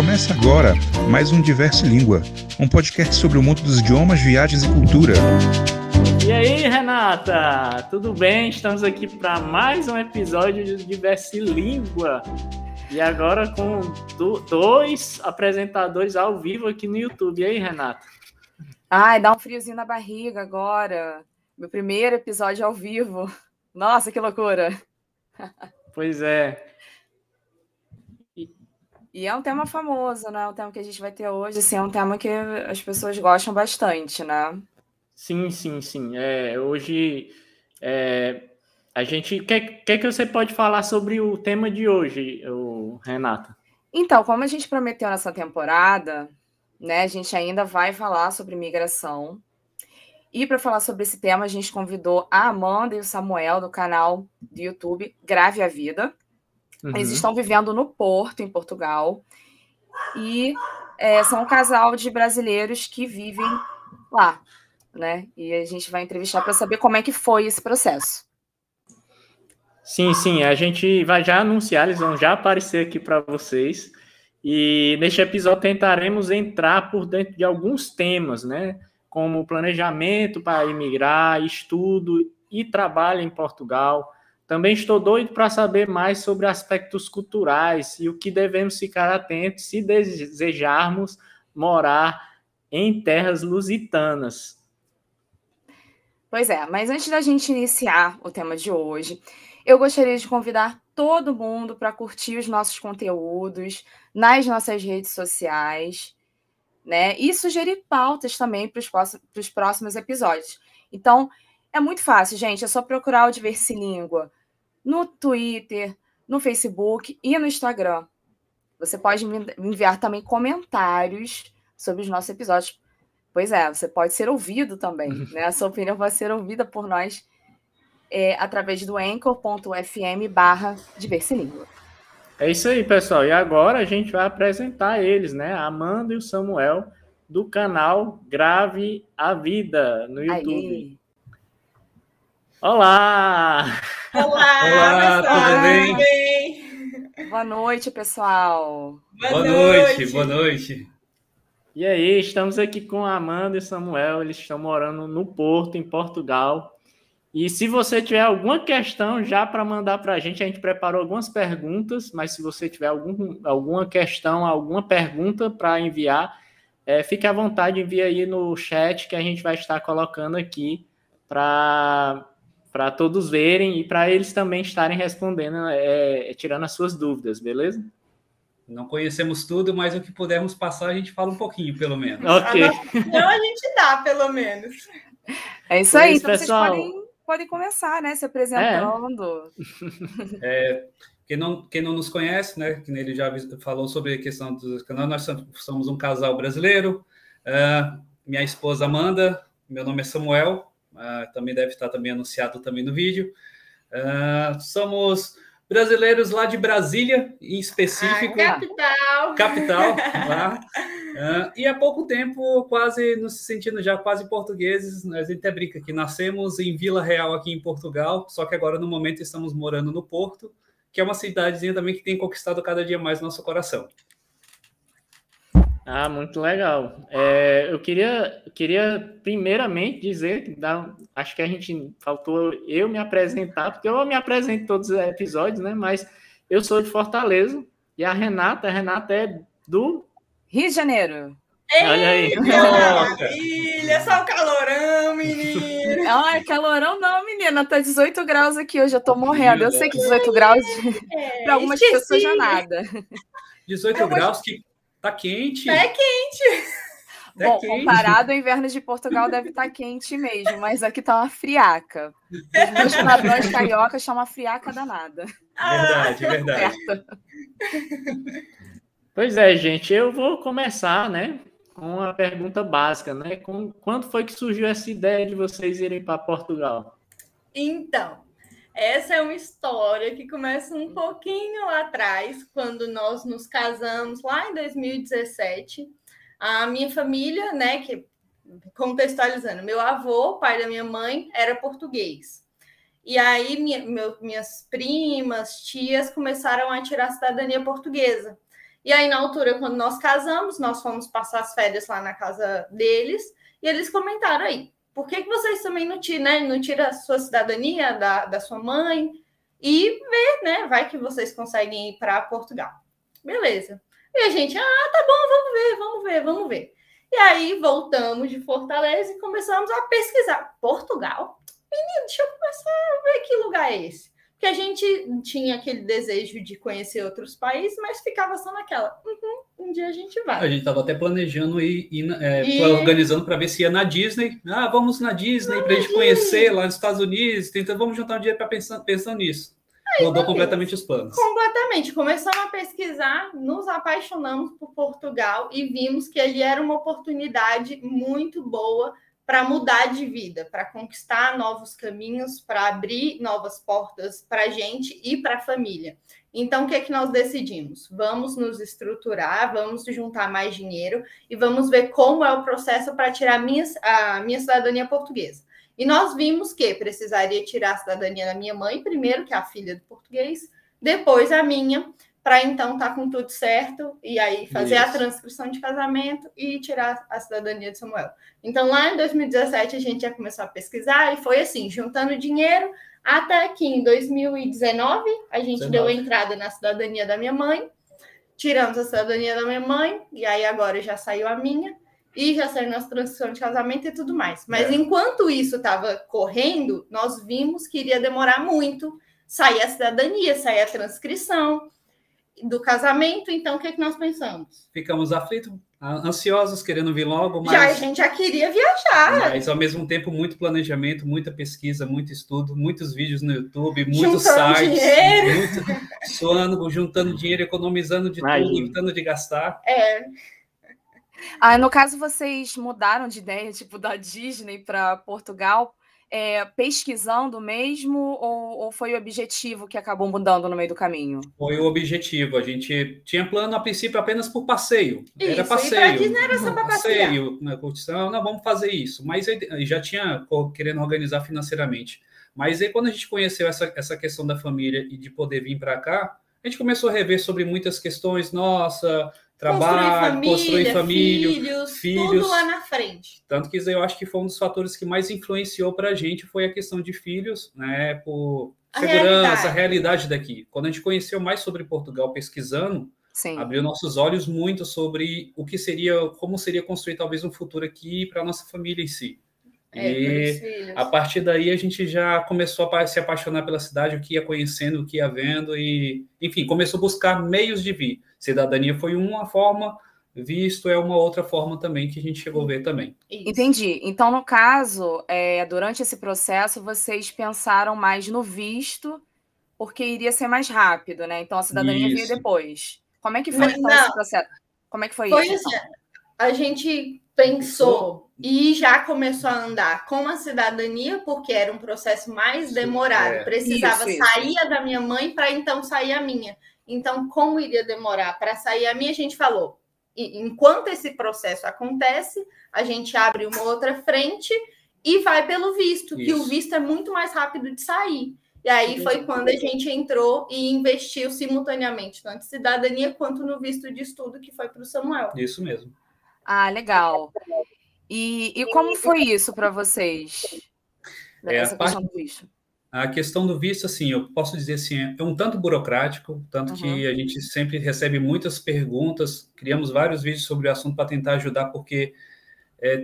Começa agora mais um Diversilíngua, um podcast sobre o mundo dos idiomas, viagens e cultura. E aí, Renata? Tudo bem? Estamos aqui para mais um episódio de Diversilíngua. E agora com dois apresentadores ao vivo aqui no YouTube. E aí, Renata? Ai, dá um friozinho na barriga agora. Meu primeiro episódio ao vivo. Nossa, que loucura! Pois é. E é um tema famoso, né? O tema que a gente vai ter hoje, assim, é um tema que as pessoas gostam bastante, né? Sim. Hoje, a gente... O que você pode falar sobre o tema de hoje, Renata? Então, como a gente prometeu nessa temporada, né? A gente ainda vai falar sobre migração. E para falar sobre esse tema, a gente convidou a Amanda e o Samuel do canal do YouTube Grave a Vida. Uhum. Eles estão vivendo no Porto, em Portugal, e são um casal de brasileiros que vivem lá, né? E a gente vai entrevistar para saber como é que foi esse processo. Sim, a gente vai já anunciar, eles vão já aparecer aqui para vocês, e neste episódio tentaremos entrar por dentro de alguns temas, né? Como planejamento para emigrar, estudo e trabalho em Portugal. Também estou doido para saber mais sobre aspectos culturais e o que devemos ficar atentos se desejarmos morar em terras lusitanas. Pois é, mas antes da gente iniciar o tema de hoje, eu gostaria de convidar todo mundo para curtir os nossos conteúdos nas nossas redes sociais, né? E sugerir pautas também para os próximos episódios. Então, é muito fácil, gente, é só procurar o Diversilíngua no Twitter, no Facebook e no Instagram. Você pode me enviar também comentários sobre os nossos episódios. Pois é, você pode ser ouvido também, né? A sua opinião vai ser ouvida por nós através do anchor.fm/Diversilíngua. É isso aí, pessoal. E agora a gente vai apresentar eles, né? A Amanda e o Samuel do canal Grave a Vida no YouTube. Aí. Olá, pessoal, tudo bem? Boa noite, pessoal. Boa noite. E aí, estamos aqui com a Amanda e o Samuel, eles estão morando no Porto, em Portugal. E se você tiver alguma questão já para mandar para a gente preparou algumas perguntas, mas se você tiver alguma questão, alguma pergunta para enviar, fique à vontade, envia aí no chat que a gente vai estar colocando aqui para todos verem e para eles também estarem respondendo, tirando as suas dúvidas, beleza? Não conhecemos tudo, mas o que pudermos passar, a gente fala um pouquinho, pelo menos. Ok. Não, a gente dá, pelo menos. É isso aí, então pessoal, vocês podem começar, né, se apresentando. Quem não nos conhece, né, que ele já falou sobre a questão dos canais, nós somos um casal brasileiro, minha esposa Amanda, meu nome é Samuel, também deve estar anunciado também no vídeo. Somos brasileiros lá de Brasília, em específico. Capital. Lá. E há pouco tempo, quase nos sentindo já quase portugueses, né? A gente até brinca que nascemos em Vila Real, aqui em Portugal, só que agora, no momento, estamos morando no Porto, que é uma cidadezinha também que tem conquistado cada dia mais nosso coração. Ah, muito legal. Eu queria primeiramente dizer, acho que a gente faltou eu me apresentar, porque eu me apresento em todos os episódios, né? Mas eu sou de Fortaleza e a Renata é do Rio de Janeiro. Olha aí. Maravilha, só o calorão, menina. Ah, calorão não, menina. Tá 18 graus aqui hoje, eu tô morrendo. Eu sei que 18 graus para algumas pessoas já nada. 18 graus que tá quente. Tá quente. Comparado ao inverno de Portugal, deve estar quente mesmo, mas aqui tá uma friaca. Os meus nadadores cariocas chamam a friaca danada. Verdade. Pois é, gente, eu vou começar, né, com uma pergunta básica, né? Quando foi que surgiu essa ideia de vocês irem para Portugal? Então, essa é uma história que começa um pouquinho lá atrás, quando nós nos casamos lá em 2017. A minha família, né, que contextualizando, meu avô, pai da minha mãe, era português. E aí minhas primas, tias começaram a tirar a cidadania portuguesa. E aí, na altura, quando nós casamos, nós fomos passar as férias lá na casa deles, e eles comentaram aí, por que vocês também não tiram, né, não tira a sua cidadania da sua mãe e ver, né, vai que vocês conseguem ir para Portugal. Beleza. E a gente, tá bom, vamos ver. E aí, voltamos de Fortaleza e começamos a pesquisar. Portugal? Menino, deixa eu começar a ver que lugar é esse. Porque a gente tinha aquele desejo de conhecer outros países, mas ficava só naquela. Um dia a gente vai. A gente estava até planejando e organizando para ver se ia na Disney. Vamos na Disney para a gente conhecer lá nos Estados Unidos. Então, vamos juntar um dia para pensar nisso. Mudou completamente os planos. Completamente. Começamos a pesquisar, nos apaixonamos por Portugal e vimos que ali era uma oportunidade muito boa para mudar de vida, para conquistar novos caminhos, para abrir novas portas para a gente e para a família. Então, o que é que nós decidimos? Vamos nos estruturar, vamos juntar mais dinheiro e vamos ver como é o processo para tirar a minha cidadania portuguesa. E nós vimos que precisaria tirar a cidadania da minha mãe primeiro, que é a filha do português, depois a minha, para então estar com tudo certo, e aí fazer a transcrição de casamento e tirar a cidadania de Samuel. Então, lá em 2017, a gente já começou a pesquisar, e foi assim, juntando dinheiro, até que em 2019, a gente deu entrada na cidadania da minha mãe, tiramos a cidadania da minha mãe, e aí agora já saiu a minha, e já saiu nossa transição de casamento e tudo mais. Mas enquanto isso estava correndo, nós vimos que iria demorar muito, sair a cidadania, sair a transcrição do casamento. Então, o que é que nós pensamos? Ficamos aflitos, ansiosos, querendo vir logo, mas... A gente já queria viajar. Mas, ao mesmo tempo, muito planejamento, muita pesquisa, muito estudo, muitos vídeos no YouTube, muitos sites, juntando dinheiro, economizando de tudo, evitando de gastar. No caso, vocês mudaram de ideia, tipo, da Disney para Portugal, pesquisando mesmo, ou foi o objetivo que acabou mudando no meio do caminho? Foi o objetivo. A gente tinha plano, a princípio, apenas por passeio. Isso, era passeio. E pra Disney era só para passeio. Na curtição, não, vamos fazer isso. Mas eu já tinha querendo organizar financeiramente. Mas aí, quando a gente conheceu essa questão da família e de poder vir para cá, a gente começou a rever sobre muitas questões, trabalho, construir família, filhos, tudo lá na frente. Tanto que eu acho que foi um dos fatores que mais influenciou para a gente foi a questão de filhos, né? Por segurança, a realidade daqui. Quando a gente conheceu mais sobre Portugal pesquisando, abriu nossos olhos muito sobre o que seria, como seria construir talvez um futuro aqui para a nossa família em si. E a partir daí a gente já começou a se apaixonar pela cidade, o que ia conhecendo, o que ia vendo e, enfim, começou a buscar meios de vir. Cidadania foi uma forma, visto é uma outra forma também que a gente chegou a ver também. Entendi. Então, no caso, durante esse processo, vocês pensaram mais no visto, porque iria ser mais rápido, né? Então, a cidadania veio depois. Como é que foi esse processo? Como é que foi isso? A gente pensou e já começou a andar com a cidadania, porque era um processo mais demorado. Precisava sair a da minha mãe para então sair a minha. Então, como iria demorar para sair a minha, a gente falou. E, enquanto esse processo acontece, a gente abre uma outra frente e vai pelo visto, que o visto é muito mais rápido de sair. E aí foi quando a gente entrou e investiu simultaneamente, tanto em cidadania quanto no visto de estudo, que foi para o Samuel. Isso mesmo. Ah, legal. E como foi isso para vocês? A questão do visto, assim, eu posso dizer assim, é um tanto burocrático, tanto que a gente sempre recebe muitas perguntas, criamos vários vídeos sobre o assunto para tentar ajudar, porque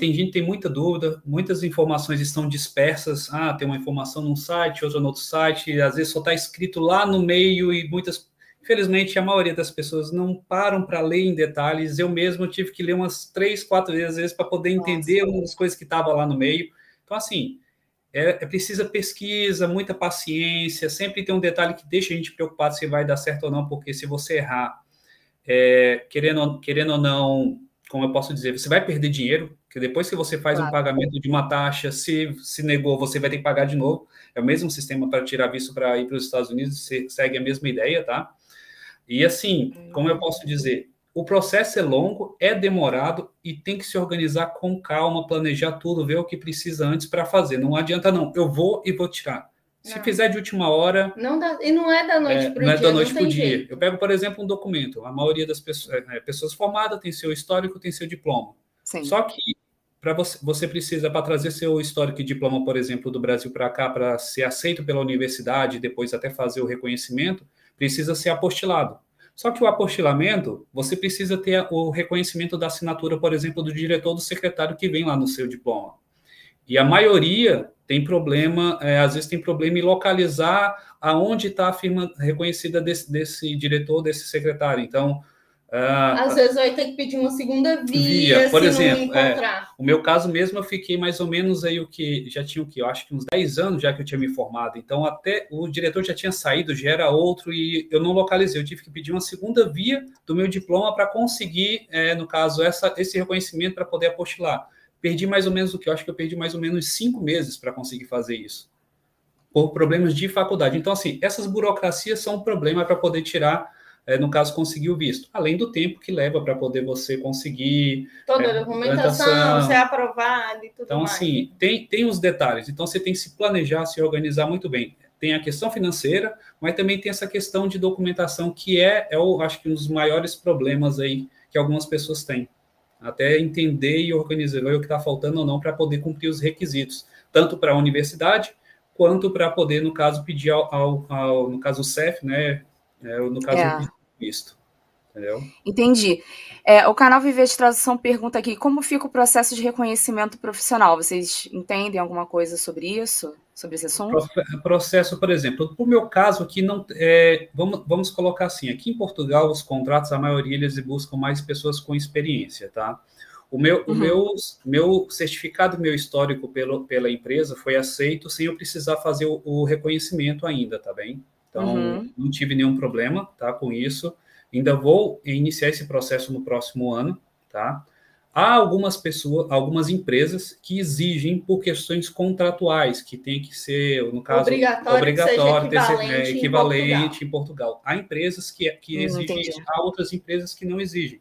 tem gente que tem muita dúvida, muitas informações estão dispersas, tem uma informação num site, outra no outro site, e às vezes só está escrito lá no meio e muitas... Infelizmente, a maioria das pessoas não param para ler em detalhes, eu mesmo tive que ler umas 3, 4 vezes, às vezes, para poder entender umas coisas que estavam lá no meio. Então, assim... precisa pesquisa, muita paciência, sempre tem um detalhe que deixa a gente preocupado se vai dar certo ou não, porque se você errar, querendo ou não, como eu posso dizer, você vai perder dinheiro, porque depois que você faz um pagamento de uma taxa, se negou, você vai ter que pagar de novo. É o mesmo sistema para tirar visto para ir para os Estados Unidos, você segue a mesma ideia, tá? E assim, como eu posso dizer... O processo é longo, é demorado e tem que se organizar com calma, planejar tudo, ver o que precisa antes para fazer. Não adianta não, eu vou e vou tirar. Se fizer de última hora... Não dá, e não é da noite para o dia. Não é da noite para o dia. Eu pego, por exemplo, um documento. A maioria das pessoas formadas tem seu histórico, tem seu diploma. Sim. Só que para você precisa, para trazer seu histórico e diploma, por exemplo, do Brasil para cá, para ser aceito pela universidade, depois até fazer o reconhecimento, precisa ser apostilado. Só que o apostilamento, você precisa ter o reconhecimento da assinatura, por exemplo, do diretor ou do secretário que vem lá no seu diploma. E a maioria tem problema, às vezes tem problema em localizar aonde está a firma reconhecida desse diretor, desse secretário. Então, às vezes aí tem que pedir uma segunda via, por exemplo, não encontrar. O meu caso mesmo, eu fiquei mais ou menos aí eu acho que uns 10 anos já que eu tinha me formado. Então, até o diretor já tinha saído, já era outro e eu não localizei. Eu tive que pedir uma segunda via do meu diploma para conseguir, no caso, esse reconhecimento para poder apostilar. Perdi mais ou menos 5 meses para conseguir fazer isso, por problemas de faculdade. Então, assim, essas burocracias são um problema para poder tirar, no caso, conseguir o visto. Além do tempo que leva para poder você conseguir... Toda a documentação, ser aprovado e tudo então, mais. Então, assim, tem os detalhes. Então, você tem que se planejar, se organizar muito bem. Tem a questão financeira, mas também tem essa questão de documentação, que eu acho que um dos maiores problemas aí que algumas pessoas têm. Até entender e organizar o que está faltando ou não para poder cumprir os requisitos, tanto para a universidade, quanto para poder, no caso, pedir ao CEF, né? No caso, visto. Entendeu? Entendi. O canal Viver de Tradução pergunta aqui, como fica o processo de reconhecimento profissional? Vocês entendem alguma coisa sobre isso? Sobre esse assunto? Processo, por exemplo, no meu caso aqui, vamos colocar assim, aqui em Portugal, os contratos, a maioria, eles buscam mais pessoas com experiência, tá? O meu certificado, meu histórico pela empresa foi aceito sem eu precisar fazer o reconhecimento ainda, tá bem? Então, não tive nenhum problema, tá, com isso. Ainda vou iniciar esse processo no próximo ano, tá? Há algumas empresas que exigem por questões contratuais, que tem que ser, no caso, obrigatório ter equivalente em Portugal. Há empresas que exigem isso, há outras empresas que não exigem.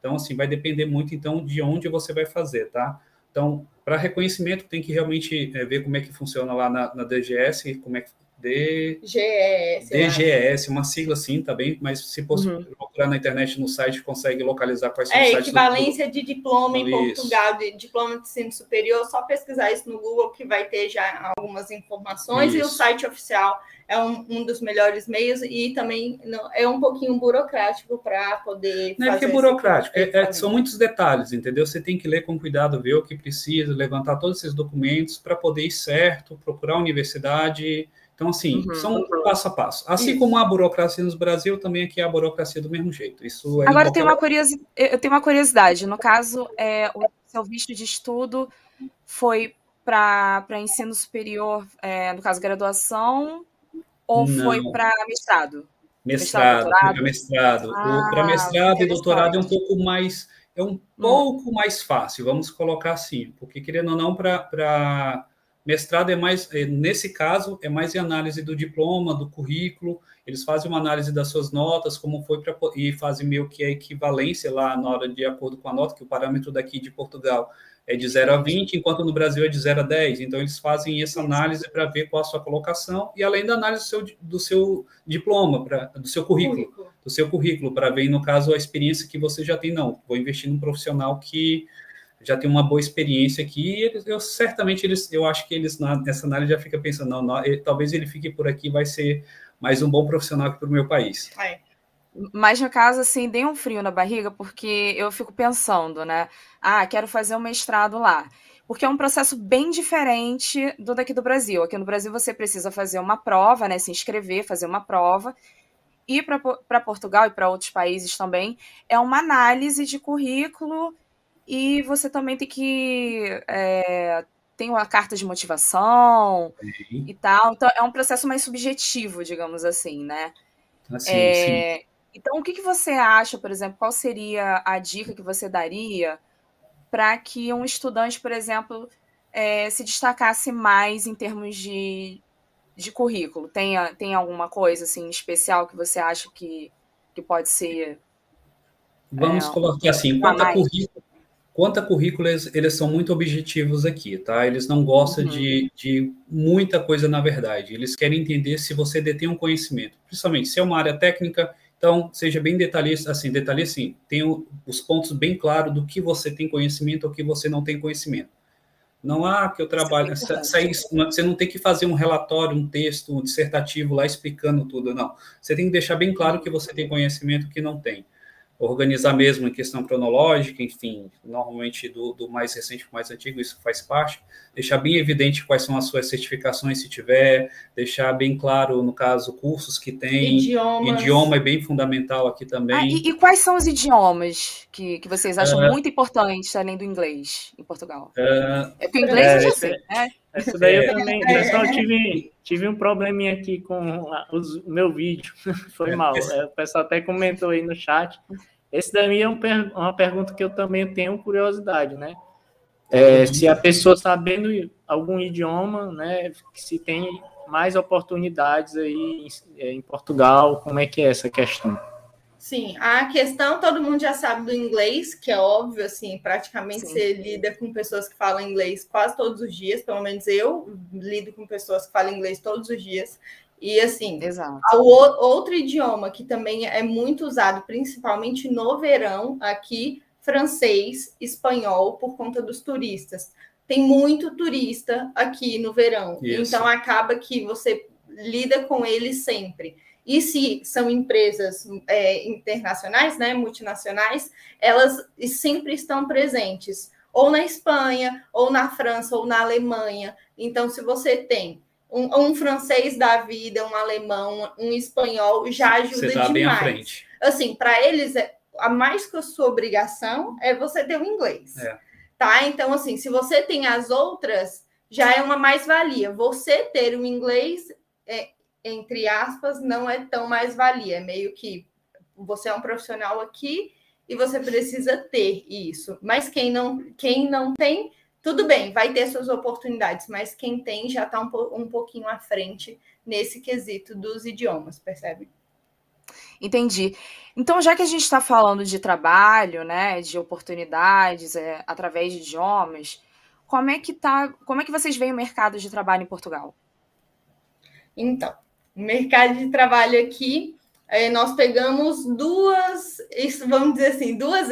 Então, assim, vai depender muito, então, de onde você vai fazer, tá? Então, para reconhecimento, tem que realmente ver como é que funciona lá na DGES, como é que... DGES, uma sigla assim, tá bem? Mas se procurar na internet, no site, consegue localizar quais são os sites. Equivalência de diploma em Portugal, de diploma de ensino superior, só pesquisar isso no Google que vai ter já algumas informações. Isso. E o site oficial é um dos melhores meios e também é um pouquinho burocrático para poder fazer. Não é que é burocrático, são muitos detalhes, entendeu? Você tem que ler com cuidado, ver o que precisa, levantar todos esses documentos para poder ir certo, procurar a universidade... Então, assim, são passo a passo. Assim como a burocracia no Brasil, também aqui a burocracia do mesmo jeito. Isso é. Agora, eu tenho uma curiosidade. No caso, o seu visto de estudo foi para ensino superior, no caso, graduação, ou não. Foi para mestrado? Mestrado. Para mestrado e doutorado é um pouco mais... É um pouco mais fácil, vamos colocar assim. Porque, querendo ou não, para... Mestrado é mais, nesse caso, é mais em análise do diploma, do currículo, eles fazem uma análise das suas notas, como foi, e fazem meio que a equivalência lá na hora de acordo com a nota, que o parâmetro daqui de Portugal é de 0 a 20, enquanto no Brasil é de 0 a 10. Então, eles fazem essa análise para ver qual a sua colocação, e além da análise do seu diploma, do seu currículo, para ver, no caso, a experiência que você já tem. Não, vou investir num profissional que... já tem uma boa experiência aqui, e eu acho que eles, nessa análise, já fica pensando, talvez ele fique por aqui, vai ser mais um bom profissional para o meu país. É. Mas, no caso, assim, dei um frio na barriga, porque eu fico pensando, né? Ah, quero fazer um mestrado lá. Porque é um processo bem diferente do daqui do Brasil. Aqui no Brasil você precisa fazer uma prova, né? Se inscrever, fazer uma prova. E para Portugal e para outros países também, é uma análise de currículo... E você também tem que... tem uma carta de motivação e tal. Então, é um processo mais subjetivo, digamos assim, né? Assim, sim. Então, o que você acha, por exemplo, qual seria a dica que você daria para que um estudante, por exemplo, se destacasse mais em termos de currículo? Tem alguma coisa assim, especial que você acha que pode ser... Vamos colocar assim, quanto a currículo... Quanto a currículo, eles são muito objetivos aqui, tá? Eles não gostam de muita coisa, na verdade. Eles querem entender se você detém um conhecimento. Principalmente, se é uma área técnica, então seja bem detalhista, assim, detalhista, sim. Tem os pontos bem claros do que você tem conhecimento ou que você não tem conhecimento. Não há que eu trabalho... Você não tem que fazer um relatório, um texto, um dissertativo lá explicando tudo, não. Você tem que deixar bem claro que você tem conhecimento que não tem. Organizar mesmo em questão cronológica, enfim, normalmente do mais recente para o mais antigo, isso faz parte. Deixar bem evidente quais são as suas certificações, se tiver. Deixar bem claro, no caso, cursos que tem. Idiomas. Idioma é bem fundamental aqui também. E quais são os idiomas que vocês acham muito importantes, além do inglês, em Portugal? Porque o inglês eu já sei, né? Isso daí eu também, pessoal, tive um probleminha aqui com o meu vídeo, foi mal, o pessoal até comentou aí no chat. Esse daí é uma pergunta que eu também tenho curiosidade, né? Se a pessoa sabendo algum idioma, né, se tem mais oportunidades aí em Portugal, como é que é essa questão? Sim, a questão, todo mundo já sabe do inglês, que é óbvio, assim, praticamente você lida com pessoas que falam inglês quase todos os dias, pelo menos eu lido com pessoas que falam inglês todos os dias, e assim, outro idioma que também é muito usado, principalmente no verão, aqui, francês, espanhol, por conta dos turistas. Tem muito turista aqui no verão, então acaba que você lida com ele sempre. E se são empresas internacionais, né, multinacionais, elas sempre estão presentes, ou na Espanha, ou na França, ou na Alemanha. Então, se você tem um francês da vida, um alemão, um espanhol, já ajuda demais. Você está bem à frente. Assim, para eles, a mais que a sua obrigação é você ter o inglês. Tá? Então, assim, se você tem as outras, já é uma mais-valia. Você ter o inglês... entre aspas, não é tão mais-valia. É meio que você é um profissional aqui e você precisa ter isso. Mas quem não tem, tudo bem, vai ter suas oportunidades, mas quem tem já está um pouquinho à frente nesse quesito dos idiomas, percebe? Entendi. Então, já que a gente está falando de trabalho, né, de oportunidades através de idiomas, como é que vocês veem o mercado de trabalho em Portugal? Então, o mercado de trabalho aqui, nós pegamos duas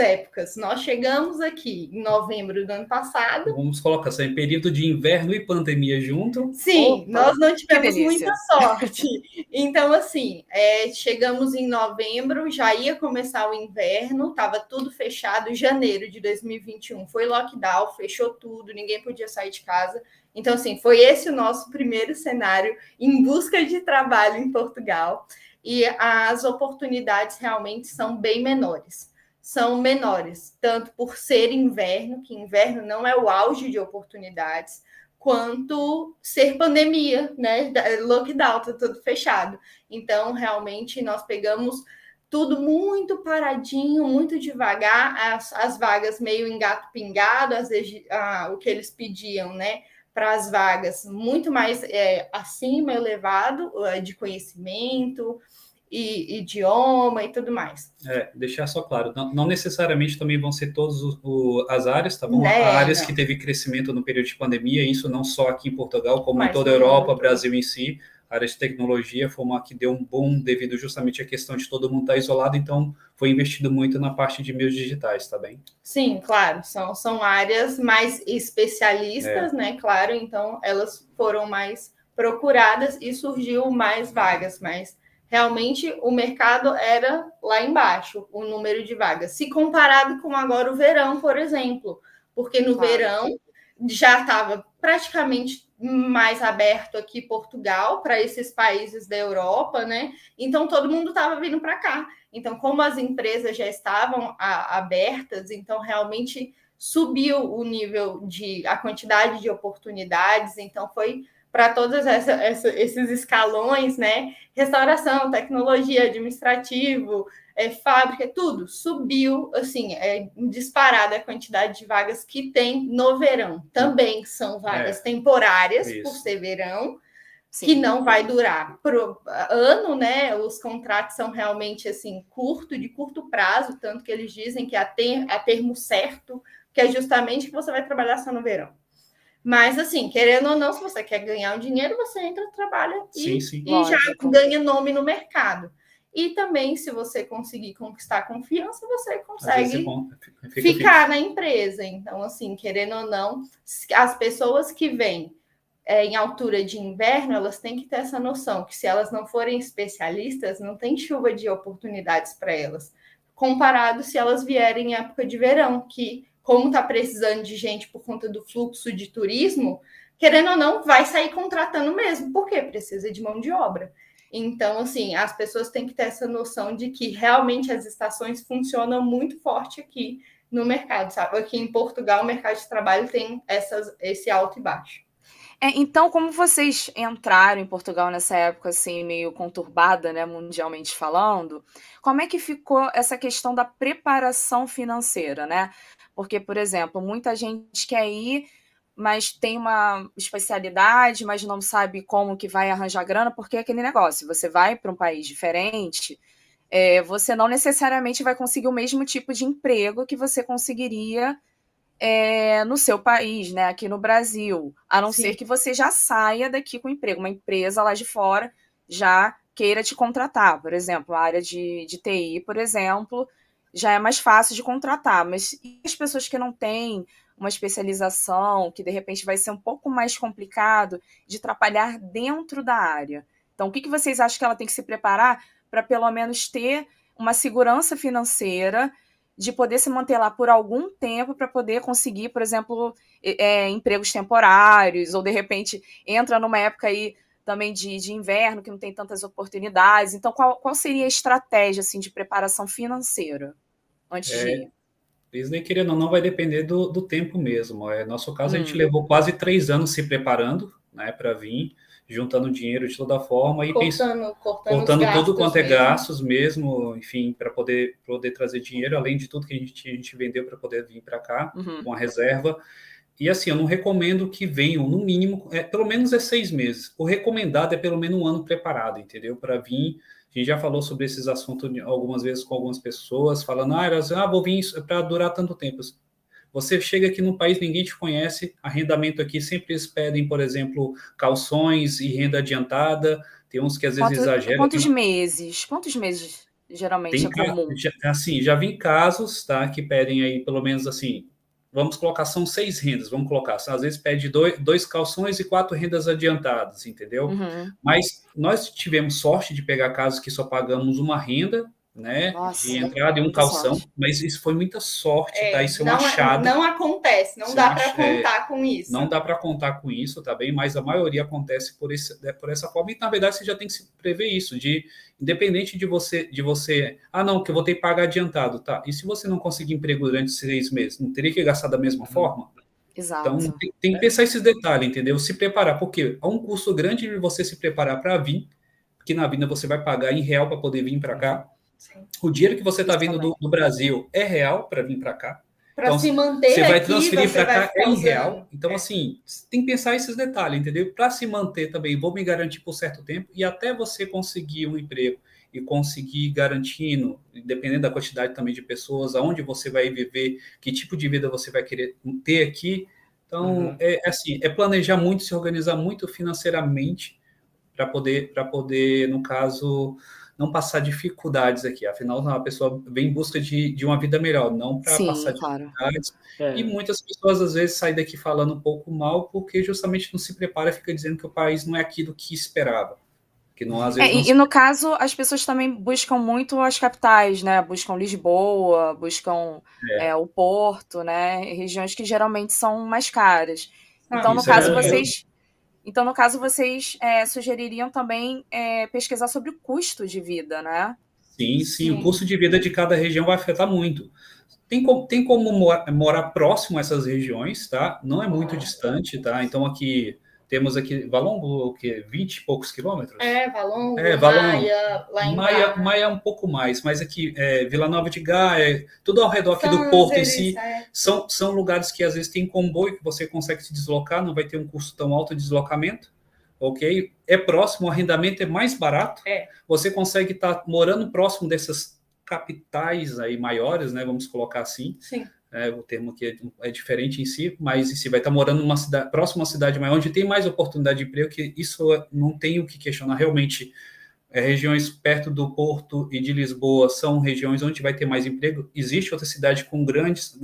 épocas. Nós chegamos aqui em novembro do ano passado. Vamos colocar isso em período de inverno e pandemia junto. Sim, nós não tivemos muita sorte. Então, assim, chegamos em novembro, já ia começar o inverno, estava tudo fechado. Janeiro de 2021 foi lockdown, fechou tudo, ninguém podia sair de casa. Então, assim, foi esse o nosso primeiro cenário em busca de trabalho em Portugal. E as oportunidades realmente são bem menores. São menores, tanto por ser inverno, que inverno não é o auge de oportunidades, quanto ser pandemia, né? Lockdown, tá tudo fechado. Então, realmente, nós pegamos tudo muito paradinho, muito devagar, as vagas meio em gato pingado, às vezes o que eles pediam, né? Para as vagas muito mais acima, elevado, de conhecimento, e idioma e tudo mais. Deixar só claro, não necessariamente também vão ser todas as áreas, tá bom? Há áreas que teve crescimento no período de pandemia, isso não só aqui em Portugal, como em toda a Europa, Brasil em si. A área de tecnologia foi uma que deu um boom devido justamente à questão de todo mundo estar isolado, então foi investido muito na parte de meios digitais, tá bem? Sim, claro, são áreas mais especialistas, né? Claro, então elas foram mais procuradas e surgiu mais vagas, mas realmente o mercado era lá embaixo, o número de vagas, se comparado com agora o verão, por exemplo, porque no verão já estava praticamente mais aberto aqui Portugal para esses países da Europa, né? Então todo mundo estava vindo para cá. Então, como as empresas já estavam abertas, então realmente subiu o nível a quantidade de oportunidades. Então foi para todos esses escalões, né? Restauração, tecnologia, administrativo, fábrica, tudo subiu, assim, disparada a quantidade de vagas que tem no verão. Também são vagas temporárias, isso, por ser verão, que não vai durar pro ano, né? Os contratos são realmente, assim, de curto prazo, tanto que eles dizem que a termo certo, que é justamente que você vai trabalhar só no verão. Mas, assim, querendo ou não, se você quer ganhar um dinheiro, você entra, trabalha e ganha nome no mercado. E também, se você conseguir conquistar confiança, você consegue ficar na empresa. Então, assim, querendo ou não, as pessoas que vêm em altura de inverno, elas têm que ter essa noção que se elas não forem especialistas, não tem chuva de oportunidades para elas. Comparado se elas vierem em época de verão, que como está precisando de gente por conta do fluxo de turismo, querendo ou não, vai sair contratando mesmo, porque precisa de mão de obra. Então, assim, as pessoas têm que ter essa noção de que realmente as estações funcionam muito forte aqui no mercado, sabe? Aqui em Portugal, o mercado de trabalho tem esse alto e baixo. Então, como vocês entraram em Portugal nessa época, assim, meio conturbada, né, mundialmente falando, como é que ficou essa questão da preparação financeira, né? Porque, por exemplo, muita gente quer ir, mas tem uma especialidade, mas não sabe como que vai arranjar grana, porque é aquele negócio, você vai para um país diferente, você não necessariamente vai conseguir o mesmo tipo de emprego que você conseguiria no seu país, né? Aqui no Brasil, a não ser que você já saia daqui com emprego, uma empresa lá de fora já queira te contratar, por exemplo, a área de TI, por exemplo, já é mais fácil de contratar, mas e as pessoas que não têm uma especialização, que de repente vai ser um pouco mais complicado de trabalhar dentro da área. Então, o que vocês acham que ela tem que se preparar para pelo menos ter uma segurança financeira de poder se manter lá por algum tempo para poder conseguir, por exemplo, empregos temporários, ou de repente entra numa época aí também de inverno, que não tem tantas oportunidades. Então, qual seria a estratégia assim, de preparação financeira antes de ir? Disney, querendo ou não, vai depender do tempo mesmo. No nosso caso, a gente levou quase 3 anos se preparando, né, para vir, juntando dinheiro de toda forma e cortando tudo quanto é gastos mesmo, enfim, para poder trazer dinheiro, além de tudo que a gente vendeu para poder vir para cá, com a reserva. E assim, eu não recomendo que venham, no mínimo, pelo menos 6 meses. O recomendado é pelo menos 1 ano preparado, entendeu? Para vir. A gente já falou sobre esses assuntos algumas vezes com algumas pessoas, falando, vou vir para durar tanto tempo. Você chega aqui num país, ninguém te conhece, arrendamento aqui, sempre eles pedem, por exemplo, calções e renda adiantada, tem uns que às vezes exageram. Quantos meses, geralmente, é comum? Já vi casos, tá, que pedem aí, pelo menos assim, vamos colocar, são 6 rendas, vamos colocar, às vezes pede 2 calções e 4 rendas adiantadas, entendeu? Mas nós tivemos sorte de pegar casos que só pagamos 1 renda, né? Nossa, de entrada e 1 calção, sorte. Mas isso foi muita sorte, tá? Isso é um achado. Não acontece, não dá para contar com isso. Não dá para contar com isso, tá bem? Mas a maioria acontece por essa forma. E, na verdade, você já tem que se prever isso, independente de você... que eu vou ter que pagar adiantado, tá? E se você não conseguir emprego durante 6 meses, não teria que gastar da mesma forma? Exato. Então, tem que pensar esses detalhes, entendeu? Se preparar, porque há um custo grande de você se preparar para vir, que na vida você vai pagar em real para poder vir para cá. Sim. O dinheiro que você está vindo do Brasil é real para vir para cá. Para então, se manter você aqui, vai transferir para cá é real. Então, assim, tem que pensar esses detalhes, entendeu? Para se manter também, vou me garantir por certo tempo e até você conseguir um emprego e conseguir garantindo, dependendo da quantidade também de pessoas, aonde você vai viver, que tipo de vida você vai querer ter aqui. Então, é planejar muito, se organizar muito financeiramente para poder, no caso... não passar dificuldades aqui. Afinal, a pessoa vem em busca de uma vida melhor, não para passar dificuldades. E muitas pessoas, às vezes, saem daqui falando um pouco mal, porque justamente não se prepara e fica dizendo que o país não é aquilo que esperava. Que não, às vezes, não... E, no caso, as pessoas também buscam muito as capitais, né? Buscam Lisboa, buscam o Porto, né? Regiões que geralmente são mais caras. Então, no caso, vocês... Então, no caso, vocês sugeririam também pesquisar sobre o custo de vida, né? Sim, o custo de vida de cada região vai afetar muito. Tem como morar próximo a essas regiões, tá? Não é muito distante, tá? Então, aqui, temos aqui Valongo, o quê? 20 e poucos quilômetros? Valongo, Maia, lá em Maia é um pouco mais, mas aqui, Vila Nova de Gaia, tudo ao redor aqui do Porto em si, são lugares que às vezes tem comboio que você consegue se deslocar, não vai ter um custo tão alto de deslocamento, ok? É próximo, o arrendamento é mais barato, você consegue estar morando próximo dessas capitais aí maiores, né? Vamos colocar assim. Sim. o termo aqui é diferente em si, mas em si vai estar morando numa cidade, próxima à cidade maior, onde tem mais oportunidade de emprego, que isso não tem o que questionar realmente. Regiões perto do Porto e de Lisboa são regiões onde vai ter mais emprego. Existe outra cidade com grandes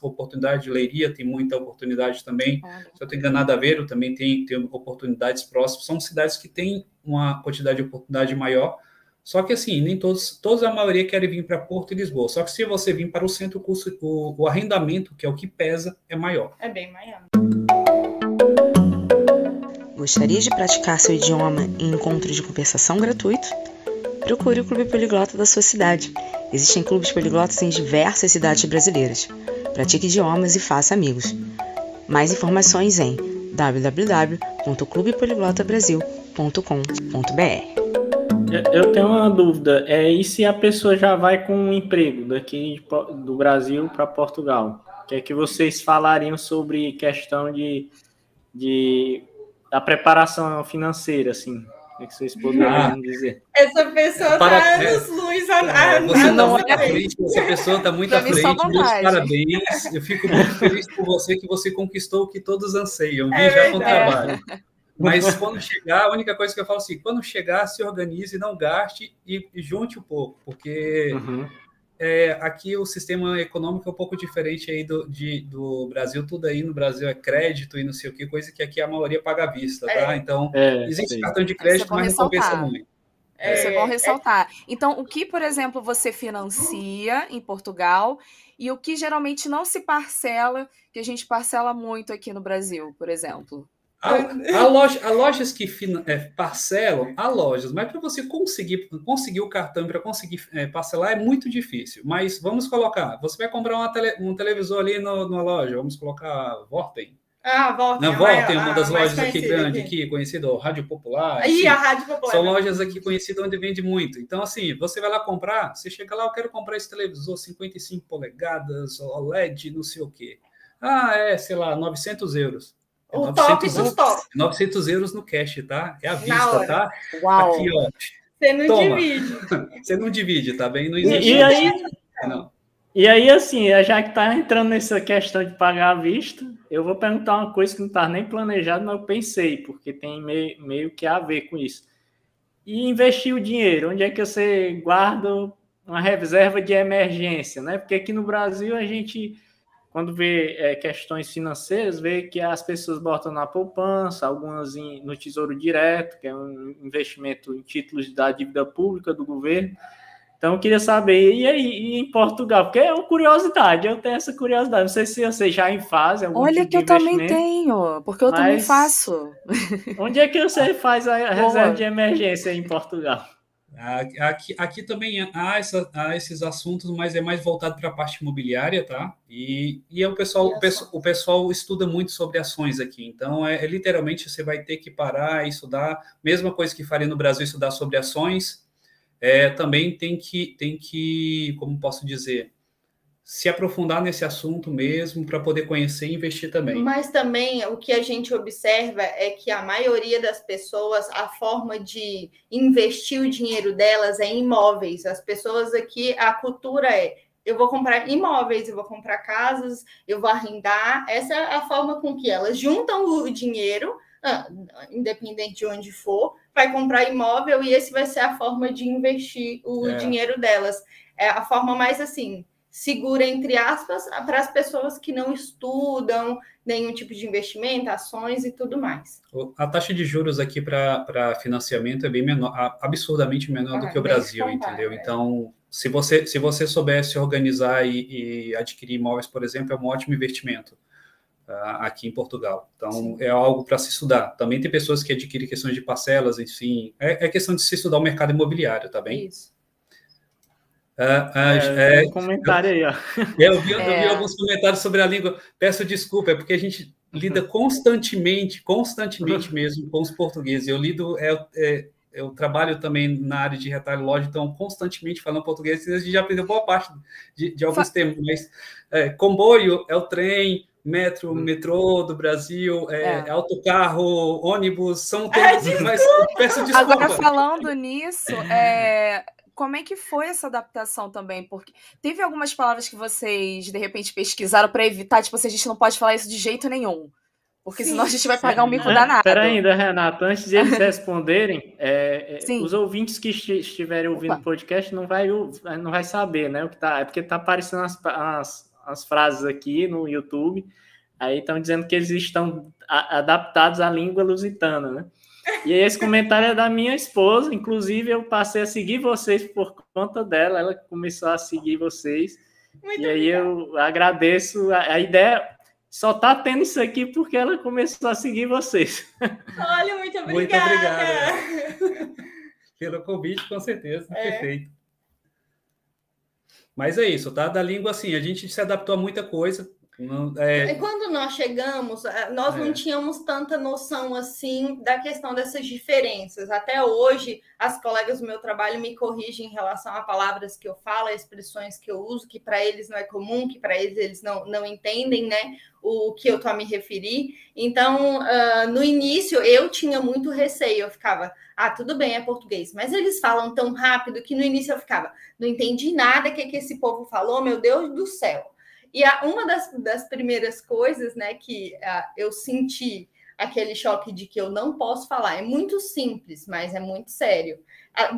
oportunidades. Leiria tem muita oportunidade também. Se eu estou enganado, Aveiro também tem oportunidades próximas. São cidades que têm uma quantidade de oportunidade maior. Só que, assim, nem todos a maioria querem vir para Porto e Lisboa. Só que se você vir para o centro, o arrendamento, que é o que pesa, é maior. É bem maior. Gostaria de praticar seu idioma em encontros de conversação gratuito? Procure o Clube Poliglota da sua cidade. Existem clubes poliglotas em diversas cidades brasileiras. Pratique idiomas e faça amigos. Mais informações em www.clubepoliglotabrasil.com.br. Eu tenho uma dúvida. E se a pessoa já vai com um emprego daqui do Brasil para Portugal? O que é que vocês falariam sobre questão da preparação financeira, assim, é que vocês poderiam dizer. Essa pessoa está anos luz a você não está frente, essa pessoa está muito à frente, meus parabéns, eu fico muito feliz por você, que você conquistou o que todos anseiam, já com trabalho. Mas quando chegar, a única coisa que eu falo assim, quando chegar, se organize, não gaste e junte um pouco, porque aqui o sistema econômico é um pouco diferente aí do Brasil. Tudo aí no Brasil é crédito e não sei o que, coisa que aqui a maioria paga à vista, tá? Então, existe cartão de crédito, mas não compensa muito. Isso é bom ressaltar. Então, o que, por exemplo, você financia em Portugal e o que geralmente não se parcela, que a gente parcela muito aqui no Brasil, por exemplo? Há lojas que parcelam, há lojas, mas para você conseguir o cartão, para conseguir parcelar é muito difícil. Mas vamos colocar, você vai comprar um televisor ali numa loja, vamos colocar Worten. Worten é uma das lojas aqui grande, aqui conhecida, o Rádio Popular. A Rádio Popular. São lojas aqui conhecidas onde vende muito. Então, assim, você vai lá comprar, você chega lá, eu quero comprar esse televisor 55 polegadas, OLED, não sei o quê. Sei lá, €900. É o top dos top. €900 no cash, tá? É à vista, tá? Uau. Aqui, ó. Você não divide. Você não divide, tá bem? Não existe. E aí, assim, já que tá entrando nessa questão de pagar à vista, eu vou perguntar uma coisa que não tá nem planejada, mas eu pensei, porque tem meio que a ver com isso. E investir o dinheiro, onde é que você guarda uma reserva de emergência, né? Porque aqui no Brasil a gente... Quando vê questões financeiras, vê que as pessoas botam na poupança, algumas no Tesouro Direto, que é um investimento em títulos da dívida pública do governo. Então, eu queria saber, e aí em Portugal? Porque é uma curiosidade, eu tenho essa curiosidade. Não sei se você já faz algum tipo de investimento. Olha, que eu também tenho, porque eu também faço. Onde é que você faz a reserva de emergência em Portugal? Aqui também há esses assuntos, mas é mais voltado para a parte imobiliária, tá? E o pessoal estuda muito sobre ações aqui. Então, literalmente, você vai ter que parar e estudar. Mesma coisa que faria no Brasil, estudar sobre ações. Também tem que, como posso dizer, se aprofundar nesse assunto mesmo para poder conhecer e investir também. Mas também o que a gente observa é que a maioria das pessoas, a forma de investir o dinheiro delas é em imóveis. As pessoas aqui, a cultura é, eu vou comprar imóveis, eu vou comprar casas, eu vou arrendar. Essa é a forma com que elas juntam o dinheiro, independente de onde for, vai comprar imóvel e esse vai ser a forma de investir o dinheiro delas. É a forma mais assim... segura, entre aspas, para as pessoas que não estudam nenhum tipo de investimento, ações e tudo mais. A taxa de juros aqui para financiamento é bem menor, absurdamente menor do que o Brasil, entendeu? Então, se você souber se organizar e adquirir imóveis, por exemplo, é um ótimo investimento aqui em Portugal. Então, sim, é algo para se estudar. Também tem pessoas que adquirem questões de parcelas, enfim. É questão de se estudar o mercado imobiliário, tá bem? Isso. Um comentário aí, ó. Eu vi alguns comentários sobre a língua. Peço desculpa, é porque a gente lida constantemente mesmo com os portugueses. Eu lido, eu trabalho também na área de retalho e loja, então constantemente falando português. A gente já aprendeu boa parte de alguns termos, mas comboio é o trem, metrô do Brasil, autocarro, ônibus, são termos, mas peço desculpa. Agora, falando nisso, como é que foi essa adaptação também? Porque teve algumas palavras que vocês, de repente, pesquisaram para evitar, tipo, assim, a gente não pode falar isso de jeito nenhum. Porque senão a gente vai pagar um mico danado. Espera ainda, Renato, antes de eles responderem, os ouvintes que estiverem ouvindo o podcast não vai saber, né? O que tá, é porque tá aparecendo as frases aqui no YouTube, aí estão dizendo que eles estão adaptados à língua lusitana, né? E aí esse comentário é da minha esposa, inclusive eu passei a seguir vocês por conta dela, ela começou a seguir vocês, aí eu agradeço a ideia... Só tá tendo isso aqui porque ela começou a seguir vocês. Olha, muito obrigada. Muito obrigada. Pelo convite, com certeza. Perfeito. Mas é isso, tá? Da língua, assim, a gente se adaptou a muita coisa. E quando nós chegamos, nós não tínhamos tanta noção, assim, da questão dessas diferenças. Até hoje, as colegas do meu trabalho me corrigem em relação a palavras que eu falo, a expressões que eu uso, que para eles não é comum, que para eles não entendem, né? O que eu tô a me referir. Então, no início, eu tinha muito receio. Eu ficava, tudo bem, é português. Mas eles falam tão rápido que no início eu ficava, não entendi nada que esse povo falou, meu Deus do céu. E uma das primeiras coisas, né, que eu senti aquele choque de que eu não posso falar, é muito simples, mas é muito sério.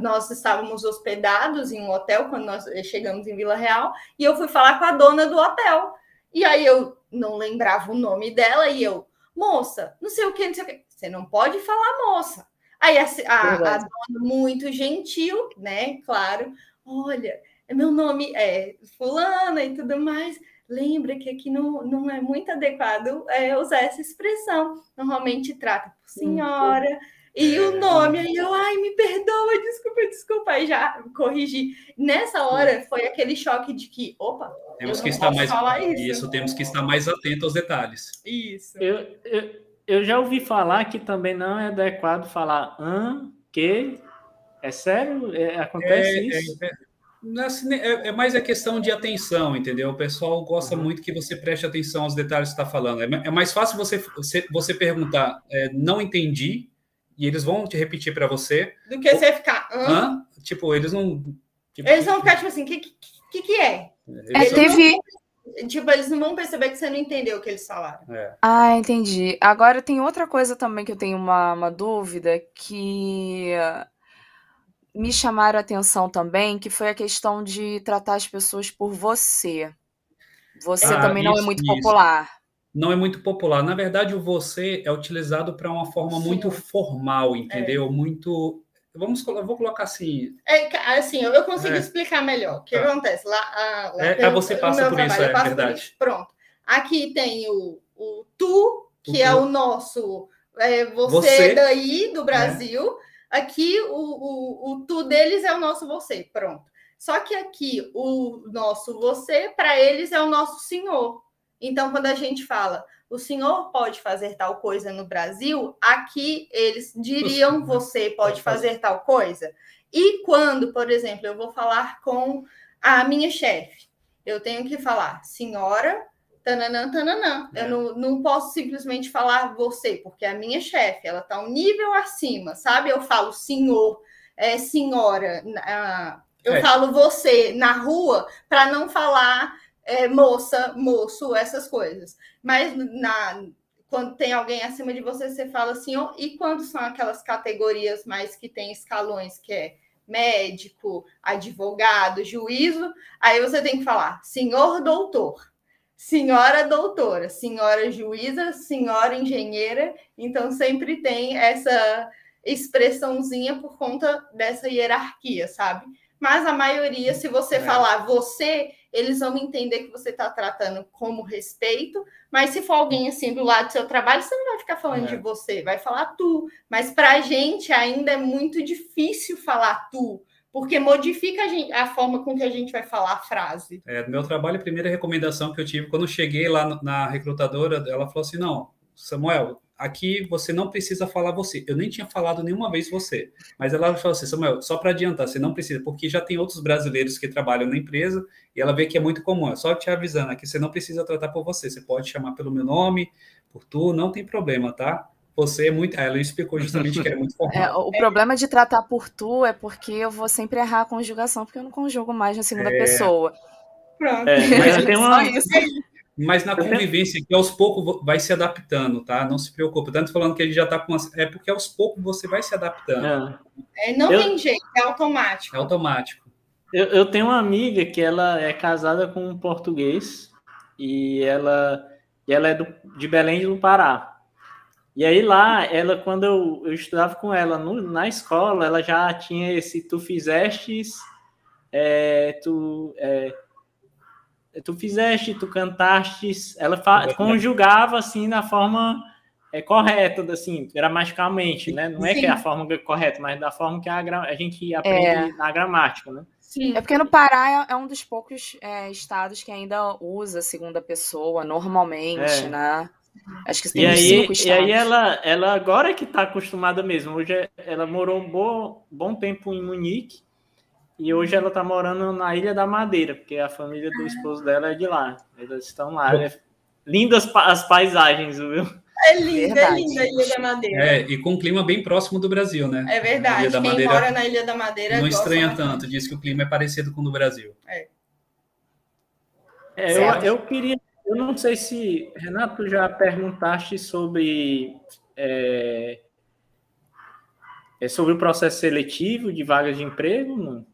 Nós estávamos hospedados em um hotel quando nós chegamos em Vila Real e eu fui falar com a dona do hotel. E aí eu não lembrava o nome dela e eu, moça, não sei o que, você não pode falar moça. Aí a dona, muito gentil, né, claro, olha, meu nome é fulana e tudo mais... Lembra que aqui não é muito adequado usar essa expressão. Normalmente trata por senhora e o nome. Aí eu, me perdoa, desculpa. Aí já corrigi. Nessa hora foi aquele choque de que, temos que estar mais atentos. Isso, temos que estar mais atento aos detalhes. Isso. Eu já ouvi falar que também não é adequado falar que. É sério? Acontece isso? É mais a questão de atenção, entendeu? O pessoal gosta muito que você preste atenção aos detalhes que está falando. É mais fácil você perguntar, não entendi, e eles vão te repetir para você. Do que você ficar, hã? Tipo, eles não... Tipo, eles vão ficar, tipo assim, o que é? Tipo, eles não vão perceber que você não entendeu o que eles falaram. Entendi. Agora, tem outra coisa também que eu tenho uma dúvida, que... me chamaram a atenção também, que foi a questão de tratar as pessoas por você. Você também não é muito popular. Não é muito popular. Na verdade, o você é utilizado para uma forma muito formal, entendeu? Muito... Vou colocar assim... eu consigo explicar melhor. O que acontece? Você passa por isso, é verdade. Pronto. Aqui tem o tu, que é o nosso... você daí, do Brasil... Aqui, o tu deles é o nosso você, pronto. Só que aqui, o nosso você, para eles, é o nosso senhor. Então, quando a gente fala, o senhor pode fazer tal coisa no Brasil, aqui eles diriam, você pode fazer tal coisa. E quando, por exemplo, eu vou falar com a minha chefe, eu tenho que falar, senhora... Tananã, tananã. Eu não posso simplesmente falar você, porque a minha chefe, ela está um nível acima, sabe? Eu falo senhor, senhora, eu falo você na rua para não falar moça, moço, essas coisas. Mas quando tem alguém acima de você, você fala senhor. E quando são aquelas categorias mais que tem escalões, que é médico, advogado, juízo, aí você tem que falar senhor doutor. Senhora doutora, senhora juíza, senhora engenheira. Então, sempre tem essa expressãozinha por conta dessa hierarquia, sabe? Mas a maioria, se você falar você, eles vão entender que você está tratando como respeito. Mas se for alguém assim do lado do seu trabalho, você não vai ficar falando de você, vai falar tu. Mas para a gente ainda é muito difícil falar tu. Porque modifica a forma com que a gente vai falar a frase. No meu trabalho, a primeira recomendação que eu tive, quando eu cheguei lá na recrutadora, ela falou assim, não, Samuel, aqui você não precisa falar você. Eu nem tinha falado nenhuma vez você. Mas ela falou assim, Samuel, só para adiantar, você não precisa, porque já tem outros brasileiros que trabalham na empresa e ela vê que é muito comum. É só te avisando aqui, você não precisa tratar por você. Você pode chamar pelo meu nome, por tu, não tem problema, tá? Você é muito... Ah, ela explicou justamente que era muito formal. É, o problema de tratar por tu é porque eu vou sempre errar a conjugação, porque eu não conjugo mais na segunda pessoa. Pronto. É, mas tem uma... Mas na convivência, que aos poucos vai se adaptando, tá? Não se preocupa. Tanto falando que a gente já tá com... É porque aos poucos você vai se adaptando. É, não tem jeito, é automático. É automático. Eu tenho uma amiga que ela é casada com um português e ela é de Belém do Pará. E aí lá, ela, quando eu estudava com ela na escola, ela já tinha esse tu fizestes, tu fizeste, tu cantastes, ela conjugava assim na forma correta, assim, gramaticalmente, né? Não é Sim. que é a forma correta, mas da forma que a gente aprende na gramática, né? Sim. É porque no Pará é um dos poucos estados que ainda usa a segunda pessoa normalmente, né? Acho que tem e aí ela agora que está acostumada mesmo. Hoje ela morou um bom tempo em Munique e hoje ela está morando na Ilha da Madeira, porque a família do esposo dela é de lá. Elas estão lá. É. Lindas as paisagens, viu? É linda a Ilha da Madeira. É, e com um clima bem próximo do Brasil, né? É verdade. Ilha da Quem Madeira mora na Ilha da Madeira não estranha tanto. Diz que o clima é parecido com o do Brasil. Eu queria... Eu não sei se, Renato, já perguntaste sobre o processo seletivo de vagas de emprego, não?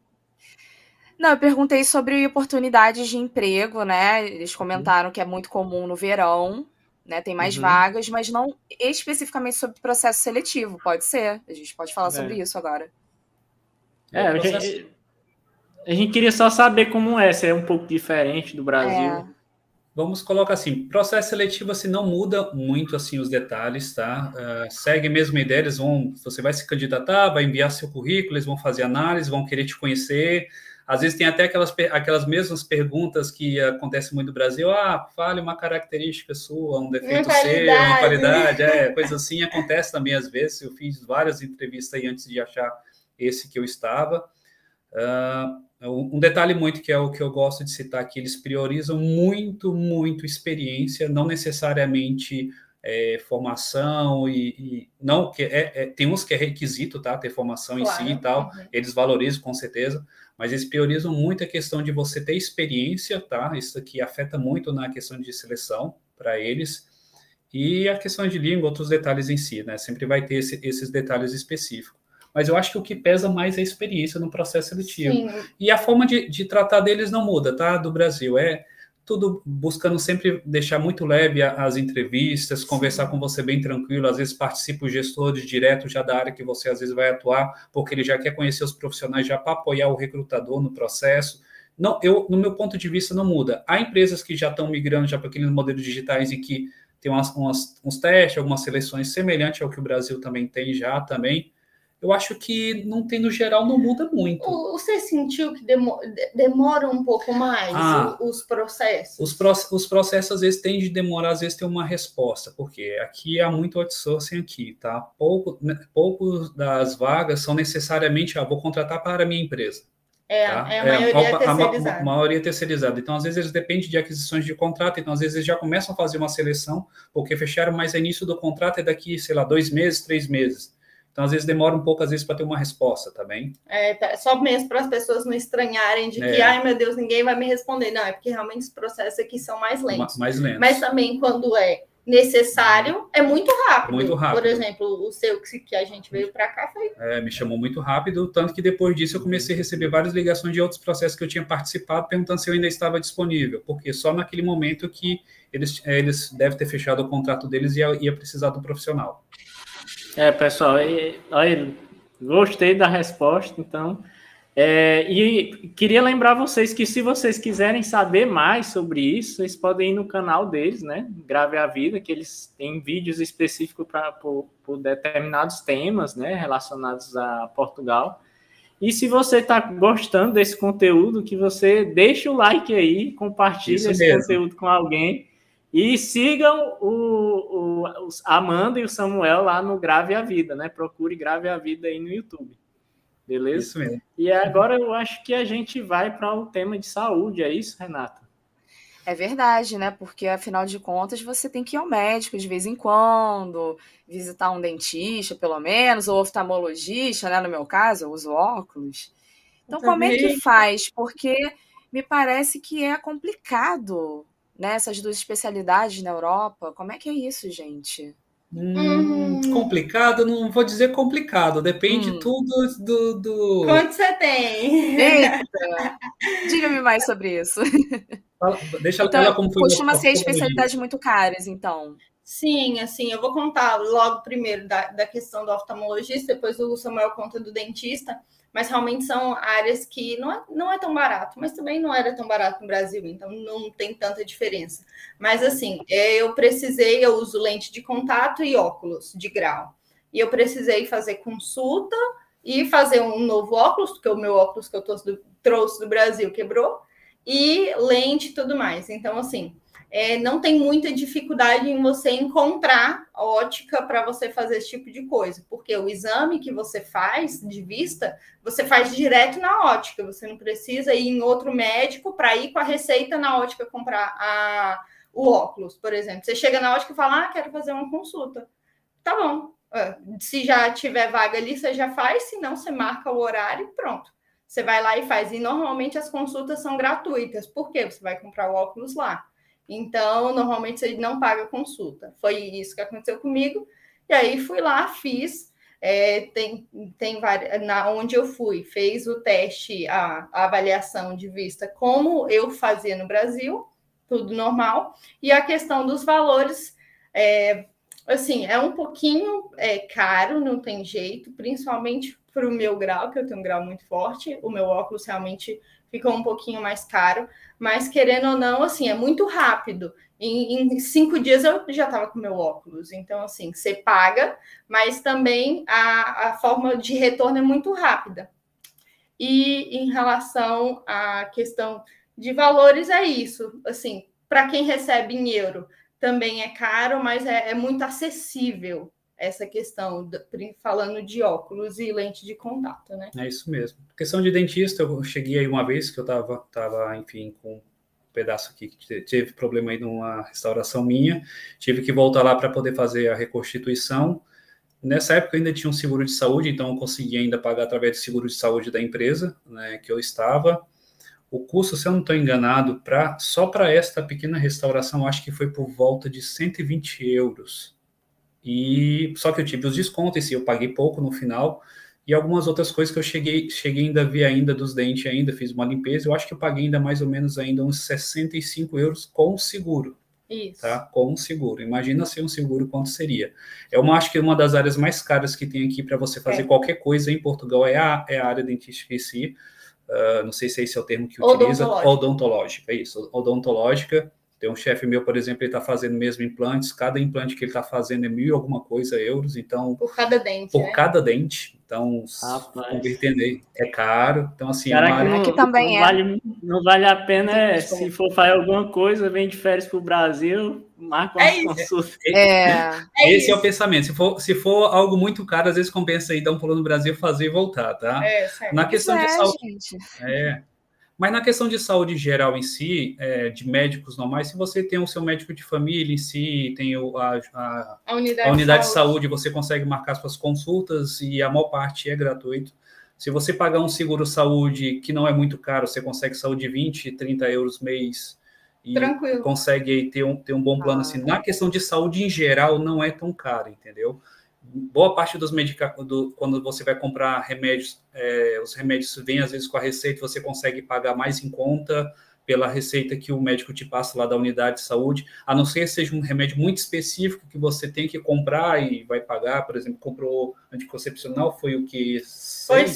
Não, eu perguntei sobre oportunidades de emprego, né? Eles comentaram que é muito comum no verão, né? Tem mais vagas, mas não especificamente sobre o processo seletivo, pode ser. A gente pode falar sobre isso agora. A gente queria só saber como é, se é um pouco diferente do Brasil. Vamos colocar assim, processo seletivo assim, não muda muito assim, os detalhes, tá? Segue a mesma ideia, você vai se candidatar, vai enviar seu currículo, eles vão fazer análise, vão querer te conhecer. Às vezes tem até aquelas mesmas perguntas que acontecem muito no Brasil. Ah, fale uma característica sua, um defeito seu, uma qualidade. Coisa assim acontece também às vezes. Eu fiz várias entrevistas aí antes de achar esse que eu estava. Um detalhe muito que é o que eu gosto de citar aqui, eles priorizam muito, muito experiência, não necessariamente formação e não que tem uns que é requisito, tá? Ter formação em si e tal, eles valorizam com certeza, mas eles priorizam muito a questão de você ter experiência, tá? Isso aqui afeta muito na questão de seleção para eles e a questão de língua, outros detalhes em si, né? Sempre vai ter esses detalhes específicos. Mas eu acho que o que pesa mais é a experiência no processo seletivo. Sim. E a forma de tratar deles não muda, tá? Do Brasil. É tudo buscando sempre deixar muito leve as entrevistas, conversar com você bem tranquilo. Às vezes participa o gestor de direto já da área que você às vezes vai atuar, porque ele já quer conhecer os profissionais, já para apoiar o recrutador no processo. Não, no meu ponto de vista, não muda. Há empresas que já estão migrando já para aqueles modelos digitais em que tem uns testes, algumas seleções semelhantes ao que o Brasil também tem já também. Eu acho que no geral, não muda muito. Você sentiu que demora um pouco mais os processos? Os processos, às vezes, tendem a demorar, às vezes, tem uma resposta, porque aqui há muito outsourcing aqui, tá? Poucos das vagas são necessariamente, vou contratar para a minha empresa. É a maioria terceirizada. A maioria terceirizada. Então, às vezes, eles dependem de aquisições de contrato. Então, às vezes, eles já começam a fazer uma seleção, porque fecharam, mas o início do contrato é daqui, sei lá, 2 meses, 3 meses. Então, às vezes, demora um pouco, às vezes, para ter uma resposta, tá bem? Só mesmo para as pessoas não estranharem de que, ai, meu Deus, ninguém vai me responder. Não, é porque realmente os processos aqui são mais lentos. Mas também, quando é necessário, é muito rápido. Muito rápido. Por exemplo, o seu que a gente veio para cá foi... me chamou muito rápido, tanto que depois disso eu comecei a receber várias ligações de outros processos que eu tinha participado, perguntando se eu ainda estava disponível, porque só naquele momento que eles devem ter fechado o contrato deles e ia precisar do profissional. Pessoal, gostei da resposta, então. E queria lembrar vocês que se vocês quiserem saber mais sobre isso, vocês podem ir no canal deles, né? Grave a Vida, que eles têm vídeos específicos por determinados temas, né? Relacionados a Portugal. E se você está gostando desse conteúdo, que você deixa o like aí, compartilha conteúdo com alguém. E sigam o Amanda e o Samuel lá no Grave a Vida, né? Procure Grave a Vida aí no YouTube. Beleza? Isso mesmo. E agora eu acho que a gente vai para o tema de saúde, é isso, Renata? É verdade, né? Porque, afinal de contas, você tem que ir ao médico de vez em quando, visitar um dentista, pelo menos, ou oftalmologista, né? No meu caso, eu uso óculos. Então, como é que faz? Porque me parece que é complicado, né? Essas duas especialidades na Europa. Como é que é isso, gente? Complicado? Não vou dizer complicado. Depende tudo do... Quanto você tem? Eita! Diga-me mais sobre isso. Deixa então, ela como foi. Costuma ser especialidades muito caras, então. Sim, assim, eu vou contar logo primeiro da questão do oftalmologista, depois o Samuel conta do dentista, mas realmente são áreas que não é tão barato, mas também não era tão barato no Brasil, então não tem tanta diferença. Mas assim, eu uso lente de contato e óculos de grau. E eu precisei fazer consulta e fazer um novo óculos, porque o meu óculos que eu trouxe do Brasil quebrou, e lente e tudo mais. Então, assim, não tem muita dificuldade em você encontrar ótica para você fazer esse tipo de coisa, porque o exame que você faz de vista, você faz direto na ótica, você não precisa ir em outro médico para ir com a receita na ótica comprar o óculos, por exemplo. Você chega na ótica e fala, quero fazer uma consulta. Tá bom, se já tiver vaga ali, você já faz, se não, você marca o horário e pronto. Você vai lá e faz. E normalmente as consultas são gratuitas. Por quê? Você vai comprar o óculos lá. Então, normalmente você não paga consulta. Foi isso que aconteceu comigo. E aí fui lá, fiz. Tem várias, onde eu fui, fez o teste, a avaliação de vista, como eu fazia no Brasil, tudo normal. E a questão dos valores, assim, é um pouquinho caro, não tem jeito, principalmente para o meu grau, que eu tenho um grau muito forte, o meu óculos realmente ficou um pouquinho mais caro, mas querendo ou não, assim, é muito rápido. Em 5 dias eu já estava com o meu óculos, então, assim, você paga, mas também a forma de retorno é muito rápida. E em relação à questão de valores, é isso, assim, para quem recebe em euro também é caro, mas é muito acessível. Essa questão, falando de óculos e lente de contato, né? É isso mesmo. A questão de dentista, eu cheguei aí uma vez que eu estava, enfim, com um pedaço aqui que teve problema aí numa restauração minha. Tive que voltar lá para poder fazer a reconstituição. Nessa época eu ainda tinha um seguro de saúde, então eu consegui ainda pagar através do seguro de saúde da empresa, né, que eu estava. O custo, se eu não estou enganado, só para esta pequena restauração, acho que foi por volta de 120 euros. Só que eu tive os descontos, e eu paguei pouco no final, e algumas outras coisas que eu cheguei ainda a ver ainda dos dentes, ainda fiz uma limpeza, eu acho que eu paguei ainda mais ou menos ainda uns 65 euros com o seguro. Isso. Tá? Com o seguro. Imagina se um seguro quanto seria. Acho que uma das áreas mais caras que tem aqui para você fazer qualquer coisa em Portugal é a área dentística em si, não sei se esse é o termo que utiliza. Odontológica, é isso, odontológica. Tem um chefe meu, por exemplo, ele está fazendo mesmo implantes. Cada implante que ele está fazendo é 1.000 e alguma coisa euros. Então, por cada dente. Por cada dente. Então, convertendo aí, é caro. Então, assim, aqui também não vale a pena se for fazer alguma coisa, vem de férias para o Brasil, marca uma consulta. Esse é o pensamento. Se for algo muito caro, às vezes compensa aí dar um pulo no Brasil, fazer e voltar, tá? Na questão de saúde. Gente. Mas na questão de saúde geral em si, de médicos normais, se você tem o seu médico de família em si, tem a unidade de saúde, você consegue marcar suas consultas e a maior parte é gratuito. Se você pagar um seguro saúde, que não é muito caro, você consegue saúde de 20, 30 euros mês e tranquilo. Consegue aí ter um bom plano. Assim. Na questão de saúde em geral, não é tão caro, entendeu? Boa parte dos medicamentos, quando você vai comprar remédios, os remédios vêm às vezes com a receita, você consegue pagar mais em conta pela receita que o médico te passa lá da unidade de saúde, a não ser que seja um remédio muito específico que você tem que comprar e vai pagar, por exemplo, comprou anticoncepcional, foi o que? Foi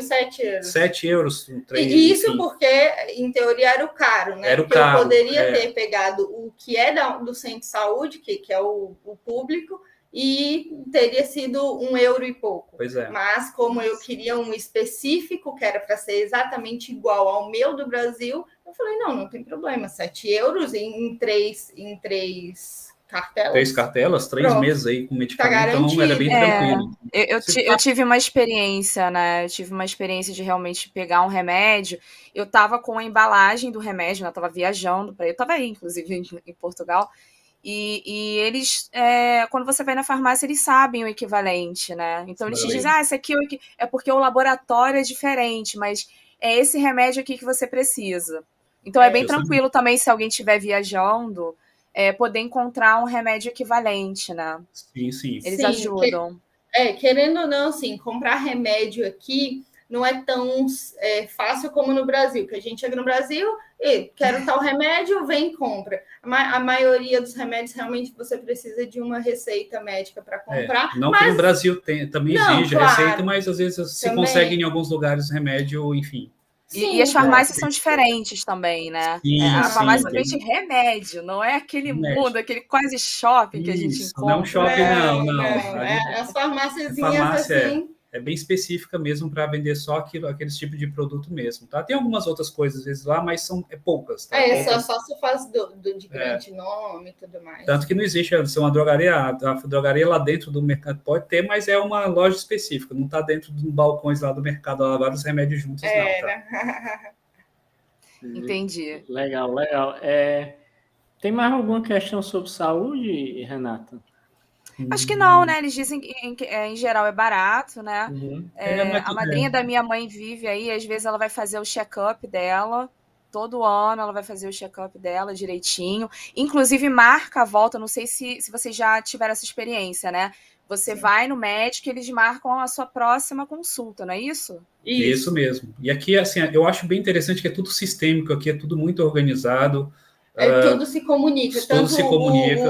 7 euros. 7 euros. Isso porque, em teoria, era o caro, né? Era o caro. Eu poderia ter pegado o que é do centro de saúde, que é o público, e teria sido 1 euro e pouco. Pois é. Mas como eu queria um específico, que era para ser exatamente igual ao meu do Brasil, eu falei, não tem problema, 7 euros em três cartelas. 3 cartelas, 3 Pronto. Meses aí com medicamento, tá, então era bem tranquilo. Eu tive uma experiência, né? Eu tive uma experiência de realmente pegar um remédio. Eu tava com a embalagem do remédio, né? Eu tava viajando para... Eu tava aí, inclusive, em Portugal. E eles, quando você vai na farmácia, eles sabem o equivalente, né? Então eles te dizem, esse aqui é porque o laboratório é diferente, mas é esse remédio aqui que você precisa. Então é bem tranquilo também, se alguém estiver viajando, poder encontrar um remédio equivalente, né? Sim, sim. Eles ajudam. Querendo ou não, assim, comprar remédio aqui não é tão fácil como no Brasil, que a gente chega no Brasil e quero tal remédio, vem e compra. A maioria dos remédios, realmente, você precisa de uma receita médica para comprar. Não mas... que no Brasil também exige receita, mas às vezes se consegue em alguns lugares remédio, enfim. Sim, e as farmácias são diferentes também, né? Sim, a farmácia vende remédio, não é aquele mundo, aquele quase shopping que a gente encontra. Não é um shopping, não. As farmáciazinhas assim... É bem específica mesmo para vender só aqueles tipos de produto mesmo, tá? Tem algumas outras coisas, às vezes, lá, mas são poucas, tá? Só se faz de grande nome e tudo mais. Tanto que não existe, é uma drogaria, a drogaria lá dentro do mercado pode ter, mas é uma loja específica, não está dentro dos balcões lá do mercado, lá vários remédios juntos, não, tá? Entendi. Legal, legal. Tem mais alguma questão sobre saúde, Renata? Acho que não, né? Eles dizem que, em geral, é barato, né? Uhum. A madrinha da minha mãe vive aí, às vezes ela vai fazer o check-up dela, todo ano ela vai fazer o check-up dela direitinho, inclusive marca a volta, não sei se vocês já tiveram essa experiência, né? Você vai no médico e eles marcam a sua próxima consulta, não é isso? Isso mesmo. E aqui, assim, eu acho bem interessante que é tudo sistêmico, aqui é tudo muito organizado, tudo se comunica,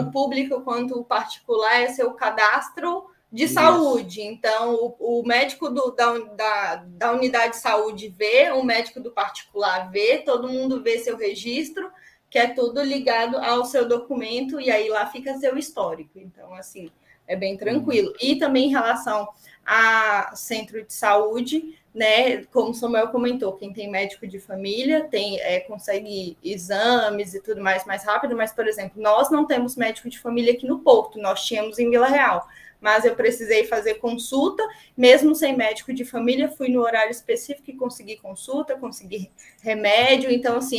o público quanto o particular é seu cadastro de saúde. Então, o médico da unidade de saúde vê, o médico do particular vê, todo mundo vê seu registro, que é tudo ligado ao seu documento, e aí lá fica seu histórico. Então, assim, é bem tranquilo. E também em relação a centro de saúde, né, como o Samuel comentou, quem tem médico de família consegue exames e tudo mais rápido, mas, por exemplo, nós não temos médico de família aqui no Porto, nós tínhamos em Vila Real, mas eu precisei fazer consulta, mesmo sem médico de família, fui no horário específico e consegui consulta, consegui remédio. Então, assim,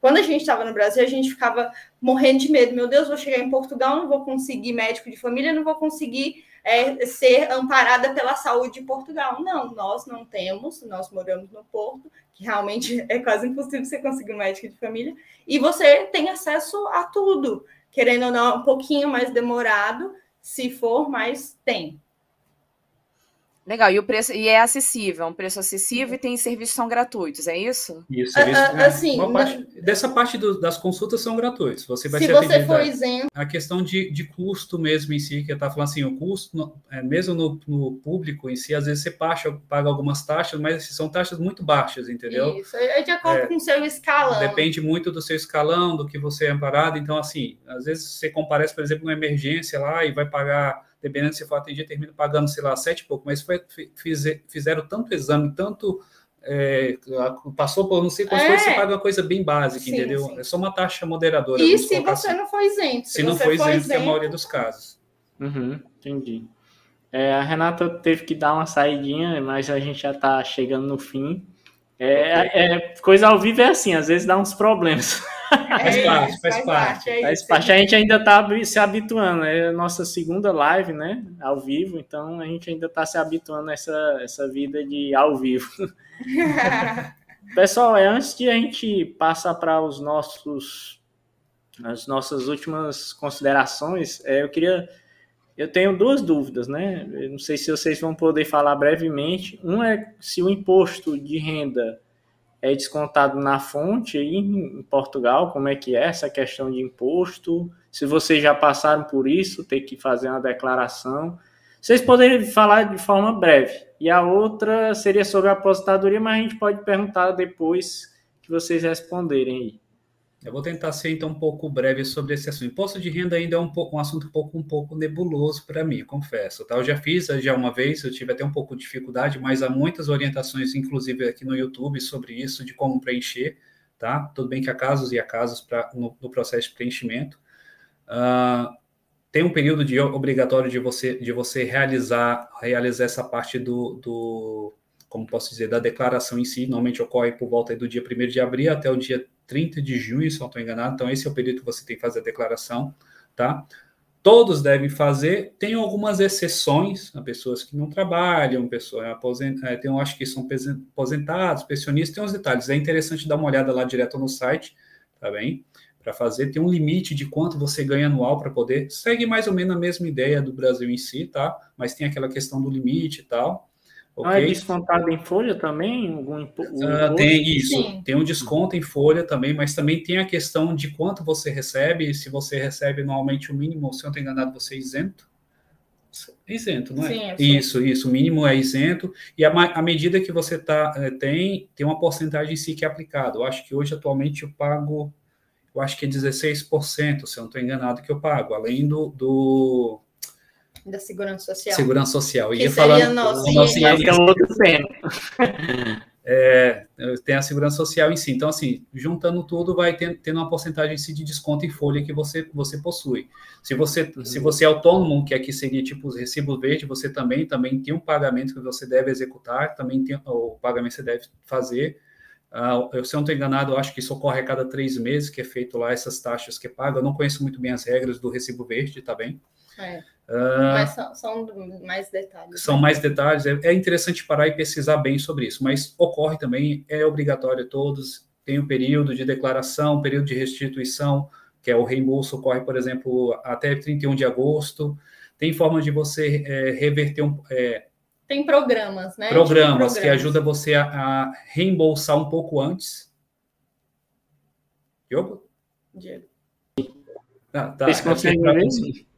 quando a gente estava no Brasil, a gente ficava morrendo de medo, meu Deus, vou chegar em Portugal, não vou conseguir médico de família, não vou conseguir ser amparada pela saúde de Portugal. Não, nós não temos, nós moramos no Porto, que realmente é quase impossível você conseguir um médico de família, e você tem acesso a tudo, querendo ou não, um pouquinho mais demorado, se for, mas tem. Legal, e o preço é acessível, é um preço acessível e tem serviços que são gratuitos, é isso? Isso, assim, dessa parte das consultas são gratuitos. Você vai se você for isento. A questão de custo mesmo em si, que eu estava falando assim, o custo, mesmo no público em si, às vezes você paga algumas taxas, mas são taxas muito baixas, entendeu? Isso, é de acordo com o seu escalão. Depende muito do seu escalão, do que você é amparado. Então, assim, às vezes você comparece, por exemplo, numa emergência lá e vai pagar... dependendo se for atendido, termina pagando, sei lá, 7 e pouco, mas fizeram tanto exame, tanto... passou por não sei quantas coisas, você paga uma coisa bem básica, entendeu? Sim. É só uma taxa moderadora. E se você não for isento? Se não for isento, que é a maioria dos casos. Uhum, entendi. A Renata teve que dar uma saidinha, mas a gente já está chegando no fim. Coisa ao vivo é assim, às vezes dá uns problemas. Faz parte. A gente ainda está se habituando, é a nossa segunda live, né, ao vivo, então a gente ainda está se habituando a essa vida de ao vivo. Pessoal, antes de a gente passar para as nossas últimas considerações, eu tenho 2 dúvidas, né, eu não sei se vocês vão poder falar brevemente. Uma é se o imposto de renda é descontado na fonte aí em Portugal, como é que é essa questão de imposto, se vocês já passaram por isso, ter que fazer uma declaração, vocês poderiam falar de forma breve. E a outra seria sobre a aposentadoria, mas a gente pode perguntar depois que vocês responderem aí. Eu vou tentar ser, então, um pouco breve sobre esse assunto. Imposto de renda ainda é um assunto um pouco nebuloso para mim, confesso. Tá? Eu já fiz uma vez, eu tive até um pouco de dificuldade, mas há muitas orientações, inclusive aqui no YouTube, sobre isso, de como preencher. Tá? Tudo bem que há casos e há casos no processo de preenchimento. tem um período de, obrigatório de você realizar essa parte como posso dizer, da declaração em si. Normalmente ocorre por volta do dia 1º de abril até o dia 30 de junho, se não estou enganado. Então, esse é o período que você tem que fazer a declaração, tá? Todos devem fazer. Tem algumas exceções, pessoas que não trabalham, pessoas aposentadas, tem, acho que são aposentados, pensionistas, tem uns detalhes. É interessante dar uma olhada lá direto no site, tá bem? Para fazer, tem um limite de quanto você ganha anual para poder, segue mais ou menos a mesma ideia do Brasil em si, tá? Mas tem aquela questão do limite e tal. Okay? Ah, é descontado em folha também? Tem isso, sim. Tem um desconto em folha também, mas também tem a questão de quanto você recebe, se você recebe anualmente o mínimo, se eu não estou enganado, você é isento? Isento, não é? Sim, é isso, o mínimo é isento, e à medida que você tem uma porcentagem em si que é aplicada. Eu acho que hoje, atualmente, eu pago... Eu acho que é 16%, se eu não estou enganado, que eu pago, além da Segurança Social. Segurança Social. Que seria nosso tem a Segurança Social em si. Então, assim, juntando tudo, vai tendo uma porcentagem em si de desconto em folha que você possui. Se você é autônomo, que aqui seria tipo os recibos verdes, você também tem um pagamento que você deve executar, também tem o pagamento que você deve fazer. Se eu não estou enganado, eu acho que isso ocorre a cada 3 meses que é feito lá essas taxas que paga. Eu não conheço muito bem as regras do recibo verde, tá bem? Mas são mais detalhes. São mais detalhes. É interessante parar e pesquisar bem sobre isso, mas ocorre também, é obrigatório todos. Tem o período de declaração, período de restituição, que é o reembolso, ocorre, por exemplo, até 31 de agosto. Tem forma de você reverter Tem programas, né? Programas que ajudam você a reembolsar um pouco antes. Diego? Ah, tá.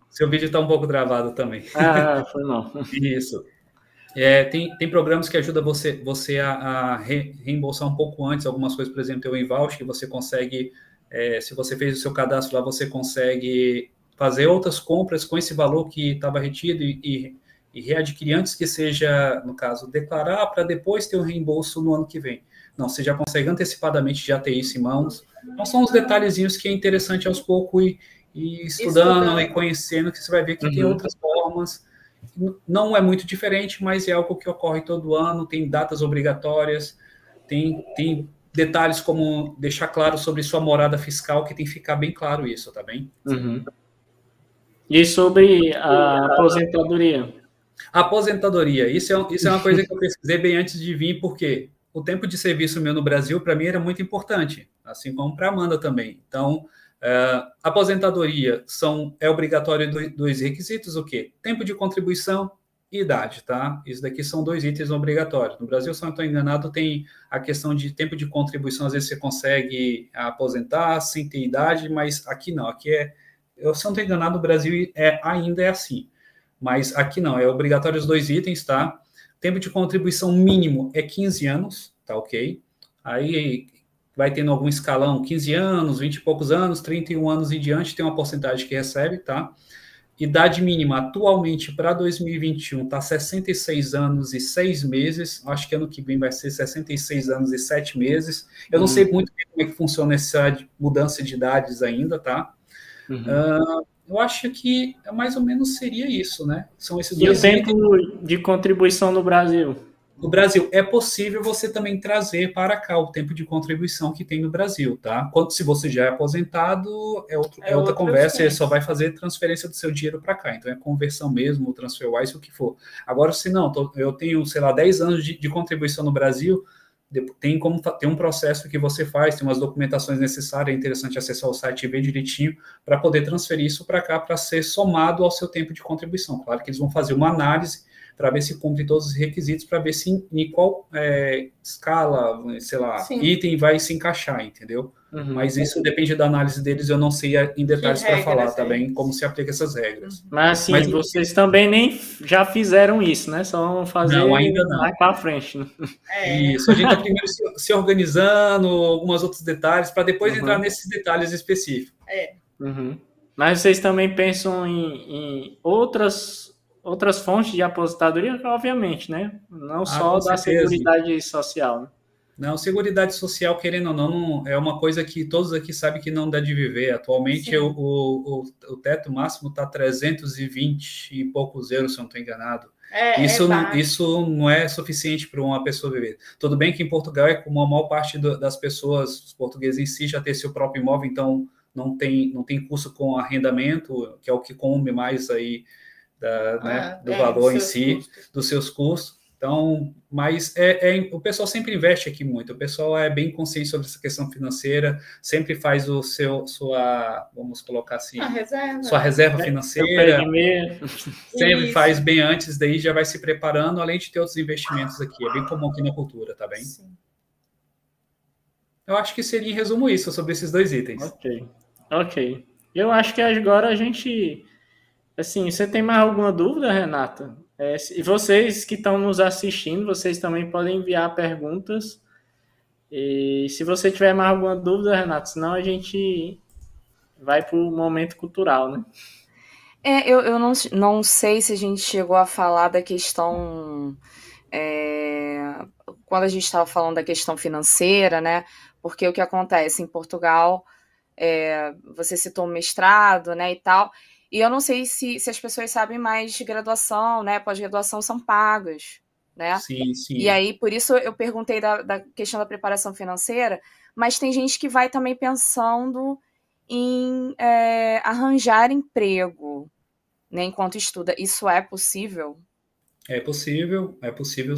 Seu vídeo está um pouco travado também. Ah, foi não. Isso. Tem programas que ajudam você a reembolsar um pouco antes algumas coisas. Por exemplo, tem o InVouch, que você consegue... se você fez o seu cadastro lá, você consegue fazer outras compras com esse valor que estava retido e readquirir antes que seja, no caso, declarar para depois ter um reembolso no ano que vem. Não, você já consegue antecipadamente já ter isso em mãos. Então, são uns detalhezinhos que é interessante aos poucos ir estudando e conhecendo, que você vai ver que tem outras formas. Não é muito diferente, mas é algo que ocorre todo ano, tem datas obrigatórias, tem detalhes como deixar claro sobre sua morada fiscal, que tem que ficar bem claro isso, tá bem? Uhum. E sobre a aposentadoria? Aposentadoria, isso é uma coisa que eu pesquisei bem antes de vir, porque o tempo de serviço meu no Brasil, para mim, era muito importante, assim como para a Amanda também. Então, aposentadoria é obrigatório dois requisitos, o quê? Tempo de contribuição e idade, tá? Isso daqui são 2 itens obrigatórios. No Brasil, se eu não estou enganado, tem a questão de tempo de contribuição, às vezes você consegue aposentar sem ter idade, mas aqui não, aqui é... Eu, se eu não estou enganado, no Brasil ainda é assim. Mas aqui não, é obrigatório os 2 itens, tá? Tempo de contribuição mínimo é 15 anos, tá ok? Aí vai tendo algum escalão, 15 anos, 20 e poucos anos, 31 anos em diante, tem uma porcentagem que recebe, tá? Idade mínima atualmente para 2021 tá 66 anos e 6 meses, acho que ano que vem vai ser 66 anos e 7 meses. Eu não sei muito bem como é que funciona essa mudança de idades ainda, tá? Eu acho que mais ou menos seria isso, né? São esses 2 itens. E o tempo de contribuição no Brasil? No Brasil, é possível você também trazer para cá o tempo de contribuição que tem no Brasil, tá? Se você já é aposentado, é outra conversa, você só vai fazer transferência do seu dinheiro para cá. Então, é conversão mesmo, transferwise, o que for. Agora, se não, eu tenho, 10 anos de contribuição no Brasil, tem um processo que você faz, tem umas documentações necessárias, é interessante acessar o site e ver direitinho para poder transferir isso para cá, para ser somado ao seu tempo de contribuição. Claro que eles vão fazer uma análise para ver se cumpre todos os requisitos, para ver se em qual escala, sim, item vai se encaixar, entendeu? Mas isso depende da análise deles, eu não sei em detalhes para falar também como se aplica essas regras. Mas assim, vocês também nem já fizeram isso, né? Só vão fazer mais para frente. Né? Isso, a gente está primeiro se organizando, alguns outros detalhes, para depois entrar nesses detalhes específicos. Mas vocês também pensam em outras fontes de aposentadoria, obviamente, né? Não só da Seguridade Social, né? Não, Seguridade Social, querendo ou não, é uma coisa que todos aqui sabem que não dá de viver. Atualmente, o teto máximo está 320 e poucos euros, se eu não estou enganado. Isso não é suficiente para uma pessoa viver. Tudo bem que em Portugal, como a maior parte das pessoas, os portugueses em si, já tem seu próprio imóvel, então não tem custo com arrendamento, que é o que come mais aí do valor em si, dos seus custos. Então, mas o pessoal sempre investe aqui muito, o pessoal é bem consciente sobre essa questão financeira, sempre faz o sua, vamos colocar assim, sua reserva financeira, sempre faz bem antes, daí já vai se preparando, além de ter outros investimentos aqui, é bem comum aqui na cultura, tá bem? Sim. Eu acho que seria em resumo isso, sobre esses dois itens. Ok. Eu acho que agora a gente, assim, você tem mais alguma dúvida, Renata? E vocês que estão nos assistindo, vocês também podem enviar perguntas. E se você tiver mais alguma dúvida, Renato, senão a gente vai para o momento cultural, né? Eu não sei se a gente chegou a falar da questão... quando a gente estava falando da questão financeira, né? Porque o que acontece em Portugal, você citou o mestrado, né, e tal... E eu não sei se as pessoas sabem, mas graduação, né, pós-graduação são pagas, né? Sim. E aí, por isso, eu perguntei da questão da preparação financeira, mas tem gente que vai também pensando em arranjar emprego, né, enquanto estuda. Isso é possível? É possível,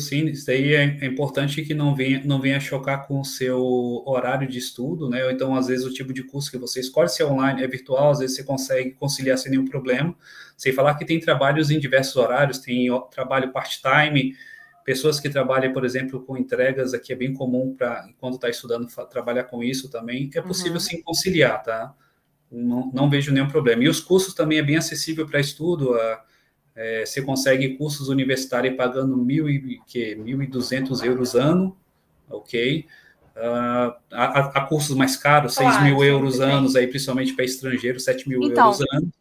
sim. Isso daí é importante que não venha chocar com o seu horário de estudo, né? Ou então, às vezes, o tipo de curso que você escolhe, se é online, é virtual, às vezes você consegue conciliar sem nenhum problema. Sem falar que tem trabalhos em diversos horários, tem trabalho part-time, pessoas que trabalham, por exemplo, com entregas, aqui é bem comum para, enquanto está estudando, trabalhar com isso também. É possível, sim, conciliar, tá? Não vejo nenhum problema. E os cursos também é bem acessível para estudo, você consegue cursos universitários pagando 1.200 euros ano, ok? Há cursos mais caros, 6.000 euros anos, aí, principalmente para estrangeiros, 7.000 euros ano.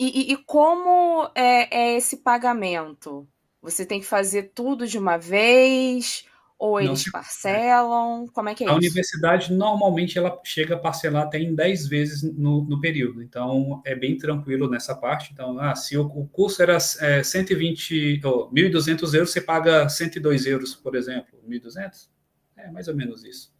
E como é esse pagamento? Você tem que fazer tudo de uma vez? Ou eles parcelam? Como é que é isso? A universidade, normalmente, ela chega a parcelar até em 10 vezes no período. Então, é bem tranquilo nessa parte. Então, se o curso era 1.200 euros, você paga 102 euros, por exemplo. 1.200? É mais ou menos isso.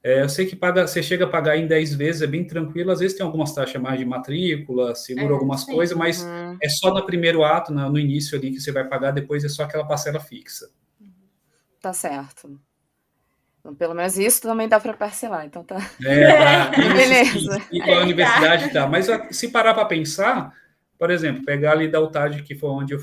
Eu sei que você chega a pagar em 10 vezes, é bem tranquilo. Às vezes tem algumas taxas mais de matrícula, seguro algumas coisas, mas é só no primeiro ato, no início ali, que você vai pagar. Depois é só aquela parcela fixa. Tá certo. Então, pelo menos isso também dá para parcelar, então tá. Beleza. E a universidade tá. Mas se parar para pensar, por exemplo, pegar ali da UTAD, que foi onde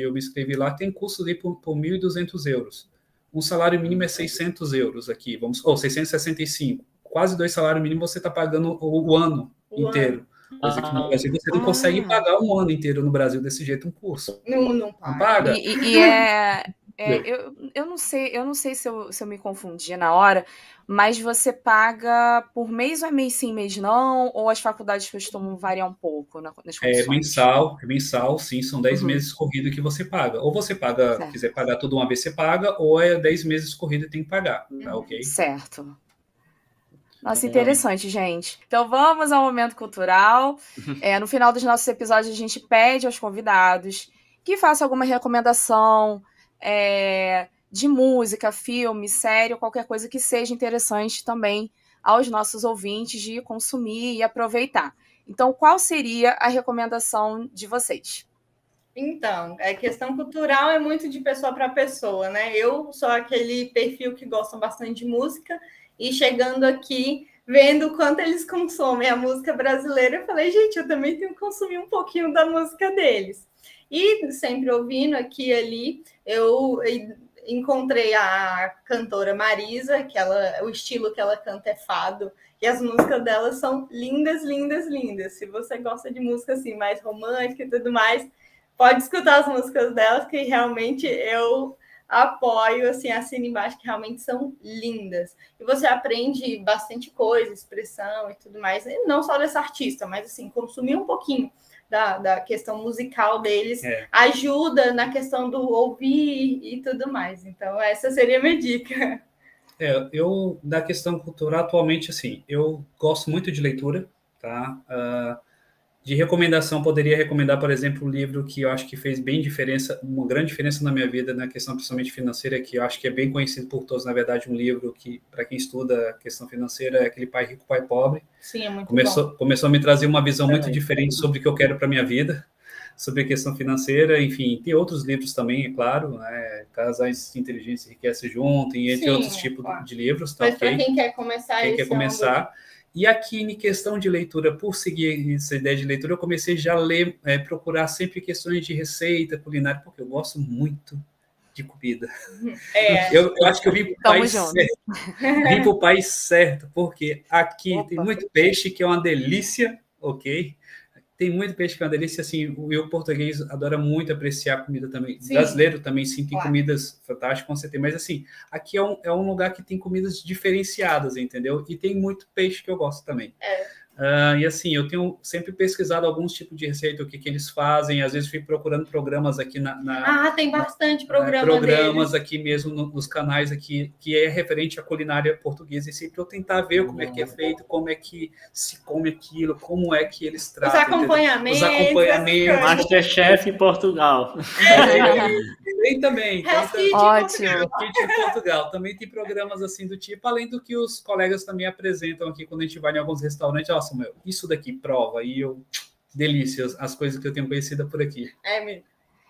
eu me inscrevi lá, tem cursos ali por 1.200 euros. Um salário mínimo é 600 euros aqui, 665. Quase dois salários mínimos você está pagando o ano inteiro. Coisa que no Brasil você não consegue pagar um ano inteiro no Brasil desse jeito um curso. Não paga. Não paga? Eu não sei se eu me confundi na hora, mas você paga por mês ou é mês sim, mês não? Ou as faculdades costumam variar um pouco nas condições? É mensal, sim, são 10 meses corrido que você paga. Ou você paga, certo. Quiser pagar tudo uma vez, você paga, ou é 10 meses corrido e tem que pagar, tá ok? Certo. Nossa, interessante, gente. Então vamos ao momento cultural. No final dos nossos episódios, a gente pede aos convidados que façam alguma recomendação, de música, filme, série, qualquer coisa que seja interessante também aos nossos ouvintes de consumir e aproveitar. Então, qual seria a recomendação de vocês? Então, a questão cultural é muito de pessoa para pessoa, né? Eu sou aquele perfil que gosta bastante de música e chegando aqui, vendo o quanto eles consomem a música brasileira, eu falei, gente, eu também tenho que consumir um pouquinho da música deles. E sempre ouvindo aqui e ali, eu encontrei a cantora Mariza, que o estilo que ela canta é fado, e as músicas dela são lindas, lindas, lindas. Se você gosta de música assim, mais romântica e tudo mais, pode escutar as músicas dela, que realmente eu apoio, assim, assino embaixo, que realmente são lindas. E você aprende bastante coisa, expressão e tudo mais, e não só dessa artista, mas assim, consumir um pouquinho da questão musical deles, ajuda na questão do ouvir e tudo mais. Então, essa seria a minha dica. Eu, da questão cultural, atualmente, assim, eu gosto muito de leitura, tá? De recomendação, poderia recomendar, por exemplo, um livro que eu acho que fez bem diferença, uma grande diferença na minha vida, na questão principalmente financeira, que eu acho que é bem conhecido por todos, na verdade, um livro que, para quem estuda a questão financeira, é aquele Pai Rico, Pai Pobre. Sim, é muito bom. Começou a me trazer uma visão muito diferente sobre o que eu quero para minha vida, sobre a questão financeira, enfim, tem outros livros também, é claro, né? Casais Inteligentes Enriquecem Juntos, e entre outros tipos de livros. Tá, mas okay, para quem quer começar... E aqui, em questão de leitura, por seguir essa ideia de leitura, eu comecei já a ler, procurar sempre questões de receita, culinária, porque eu gosto muito de comida. Eu acho que eu vim para o país certo, porque aqui tem muito peixe, que é uma delícia, ok? Tem muito peixe que é uma delícia, assim, o português adora muito apreciar comida também. Sim. Brasileiro também, sim, tem comidas fantásticas, com certeza. Mas, assim, aqui é um lugar que tem comidas diferenciadas, entendeu? E tem muito peixe que eu gosto também. E, assim, eu tenho sempre pesquisado alguns tipos de receita, o que eles fazem. Às vezes, fui procurando programas aqui tem bastante programas deles. Aqui mesmo, nos canais aqui, que é referente à culinária portuguesa. E sempre eu tentar ver como é que é feito, como é que se come aquilo, como é que eles tratam. Os acompanhamentos. Masterchef em Portugal. Tem também. Ótimo. Em Portugal. Também tem programas assim do tipo, além do que os colegas também apresentam aqui quando a gente vai em alguns restaurantes. Meu, isso daqui prova, e eu... Delícias, as coisas que eu tenho conhecida por aqui.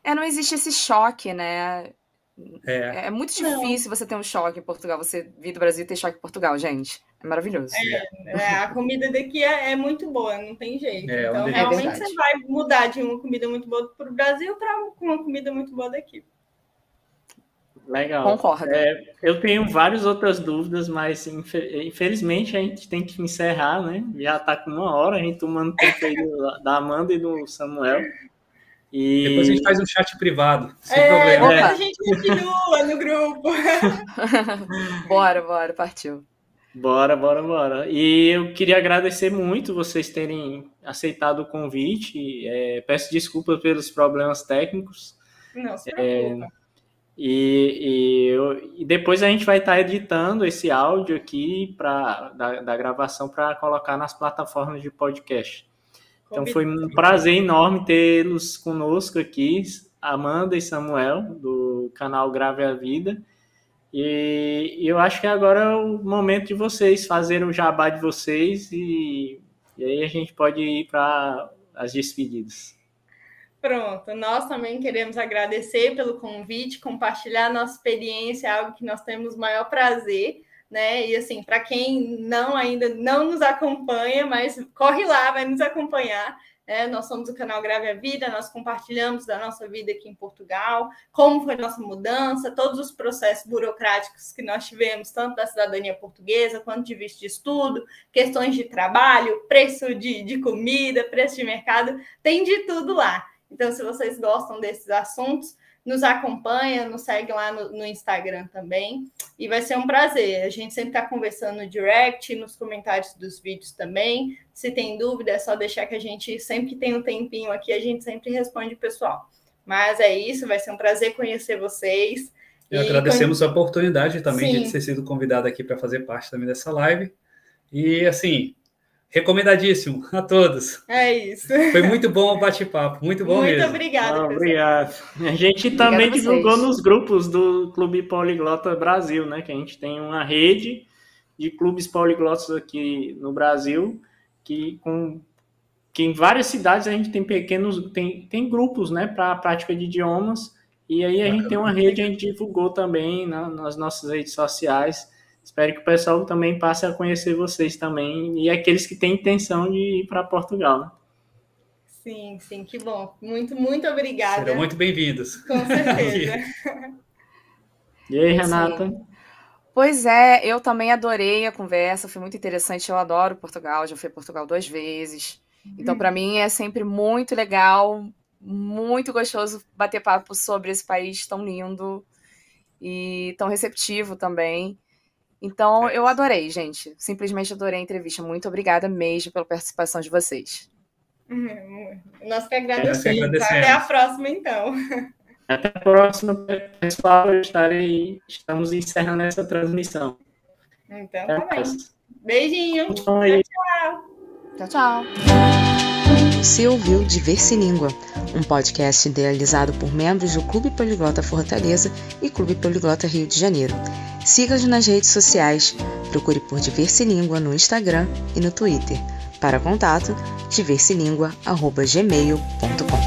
Não existe esse choque, né? É muito difícil você ter um choque em Portugal, você vir do Brasil e ter choque em Portugal, gente. É maravilhoso. A comida daqui é muito boa, não tem jeito. Então, realmente, você vai mudar de uma comida muito boa para o Brasil para uma comida muito boa daqui. Legal. Concordo. Eu tenho várias outras dúvidas, mas infelizmente a gente tem que encerrar, né? Já está com 1 hora, a gente tomando tempo aí da Amanda e do Samuel. E... Depois a gente faz um chat privado, sem problema. A gente continua no grupo. Bora, partiu. Bora. E eu queria agradecer muito vocês terem aceitado o convite. Peço desculpas pelos problemas técnicos. Não se preocupa. E depois a gente vai estar editando esse áudio aqui da gravação para colocar nas plataformas de podcast. Então foi um prazer enorme tê-los conosco aqui, Amanda e Samuel, do canal Grave a Vida. E eu acho que agora é o momento de vocês fazerem o jabá de vocês e aí a gente pode ir para as despedidas. Pronto, nós também queremos agradecer pelo convite, compartilhar nossa experiência, algo que nós temos o maior prazer, né? E assim, para quem ainda não nos acompanha, mas corre lá, vai nos acompanhar, né? Nós somos o canal Grave a Vida, nós compartilhamos da nossa vida aqui em Portugal, como foi nossa mudança, todos os processos burocráticos que nós tivemos, tanto da cidadania portuguesa, quanto de visto de estudo, questões de trabalho, preço de comida, preço de mercado, tem de tudo lá. Então, se vocês gostam desses assuntos, nos acompanha, nos segue lá no Instagram também. E vai ser um prazer. A gente sempre está conversando no direct, nos comentários dos vídeos também. Se tem dúvida, é só deixar que a gente, sempre que tem um tempinho aqui, a gente sempre responde o pessoal. Mas é isso, vai ser um prazer conhecer vocês. E agradecemos a oportunidade também de ter sido convidado aqui para fazer parte também dessa live. E, assim... Recomendadíssimo a todos. É isso. Foi muito bom o bate-papo, muito bom mesmo. Muito obrigada. Obrigado. A gente também divulgou nos grupos do Clube Poliglota Brasil, né? Que a gente tem uma rede de clubes poliglotas aqui no Brasil, que em várias cidades a gente tem tem grupos, né? Para a prática de idiomas. E aí a gente tem uma rede, a gente divulgou também nas nossas redes sociais. Espero que o pessoal também passe a conhecer vocês também e aqueles que têm intenção de ir para Portugal, né? Sim, que bom. Muito, muito obrigada. Serão muito bem-vindos. Com certeza. E aí, Renata? Sim. Pois é, eu também adorei a conversa, foi muito interessante. Eu adoro Portugal, já fui a Portugal 2 vezes. Então, para mim, é sempre muito legal, muito gostoso bater papo sobre esse país tão lindo e tão receptivo também. Então, eu adorei, gente. Simplesmente adorei a entrevista. Muito obrigada mesmo pela participação de vocês. Nós que agradecemos. Até a próxima, então. Até a próxima, pessoal. Estamos encerrando essa transmissão. Então, tá bem. Beijinho. Tchau. Você ouviu Diversilíngua, um podcast idealizado por membros do Clube Poliglota Fortaleza e Clube Poliglota Rio de Janeiro. Siga-nos nas redes sociais, procure por Diversilíngua no Instagram e no Twitter. Para contato, diversilingua@gmail.com.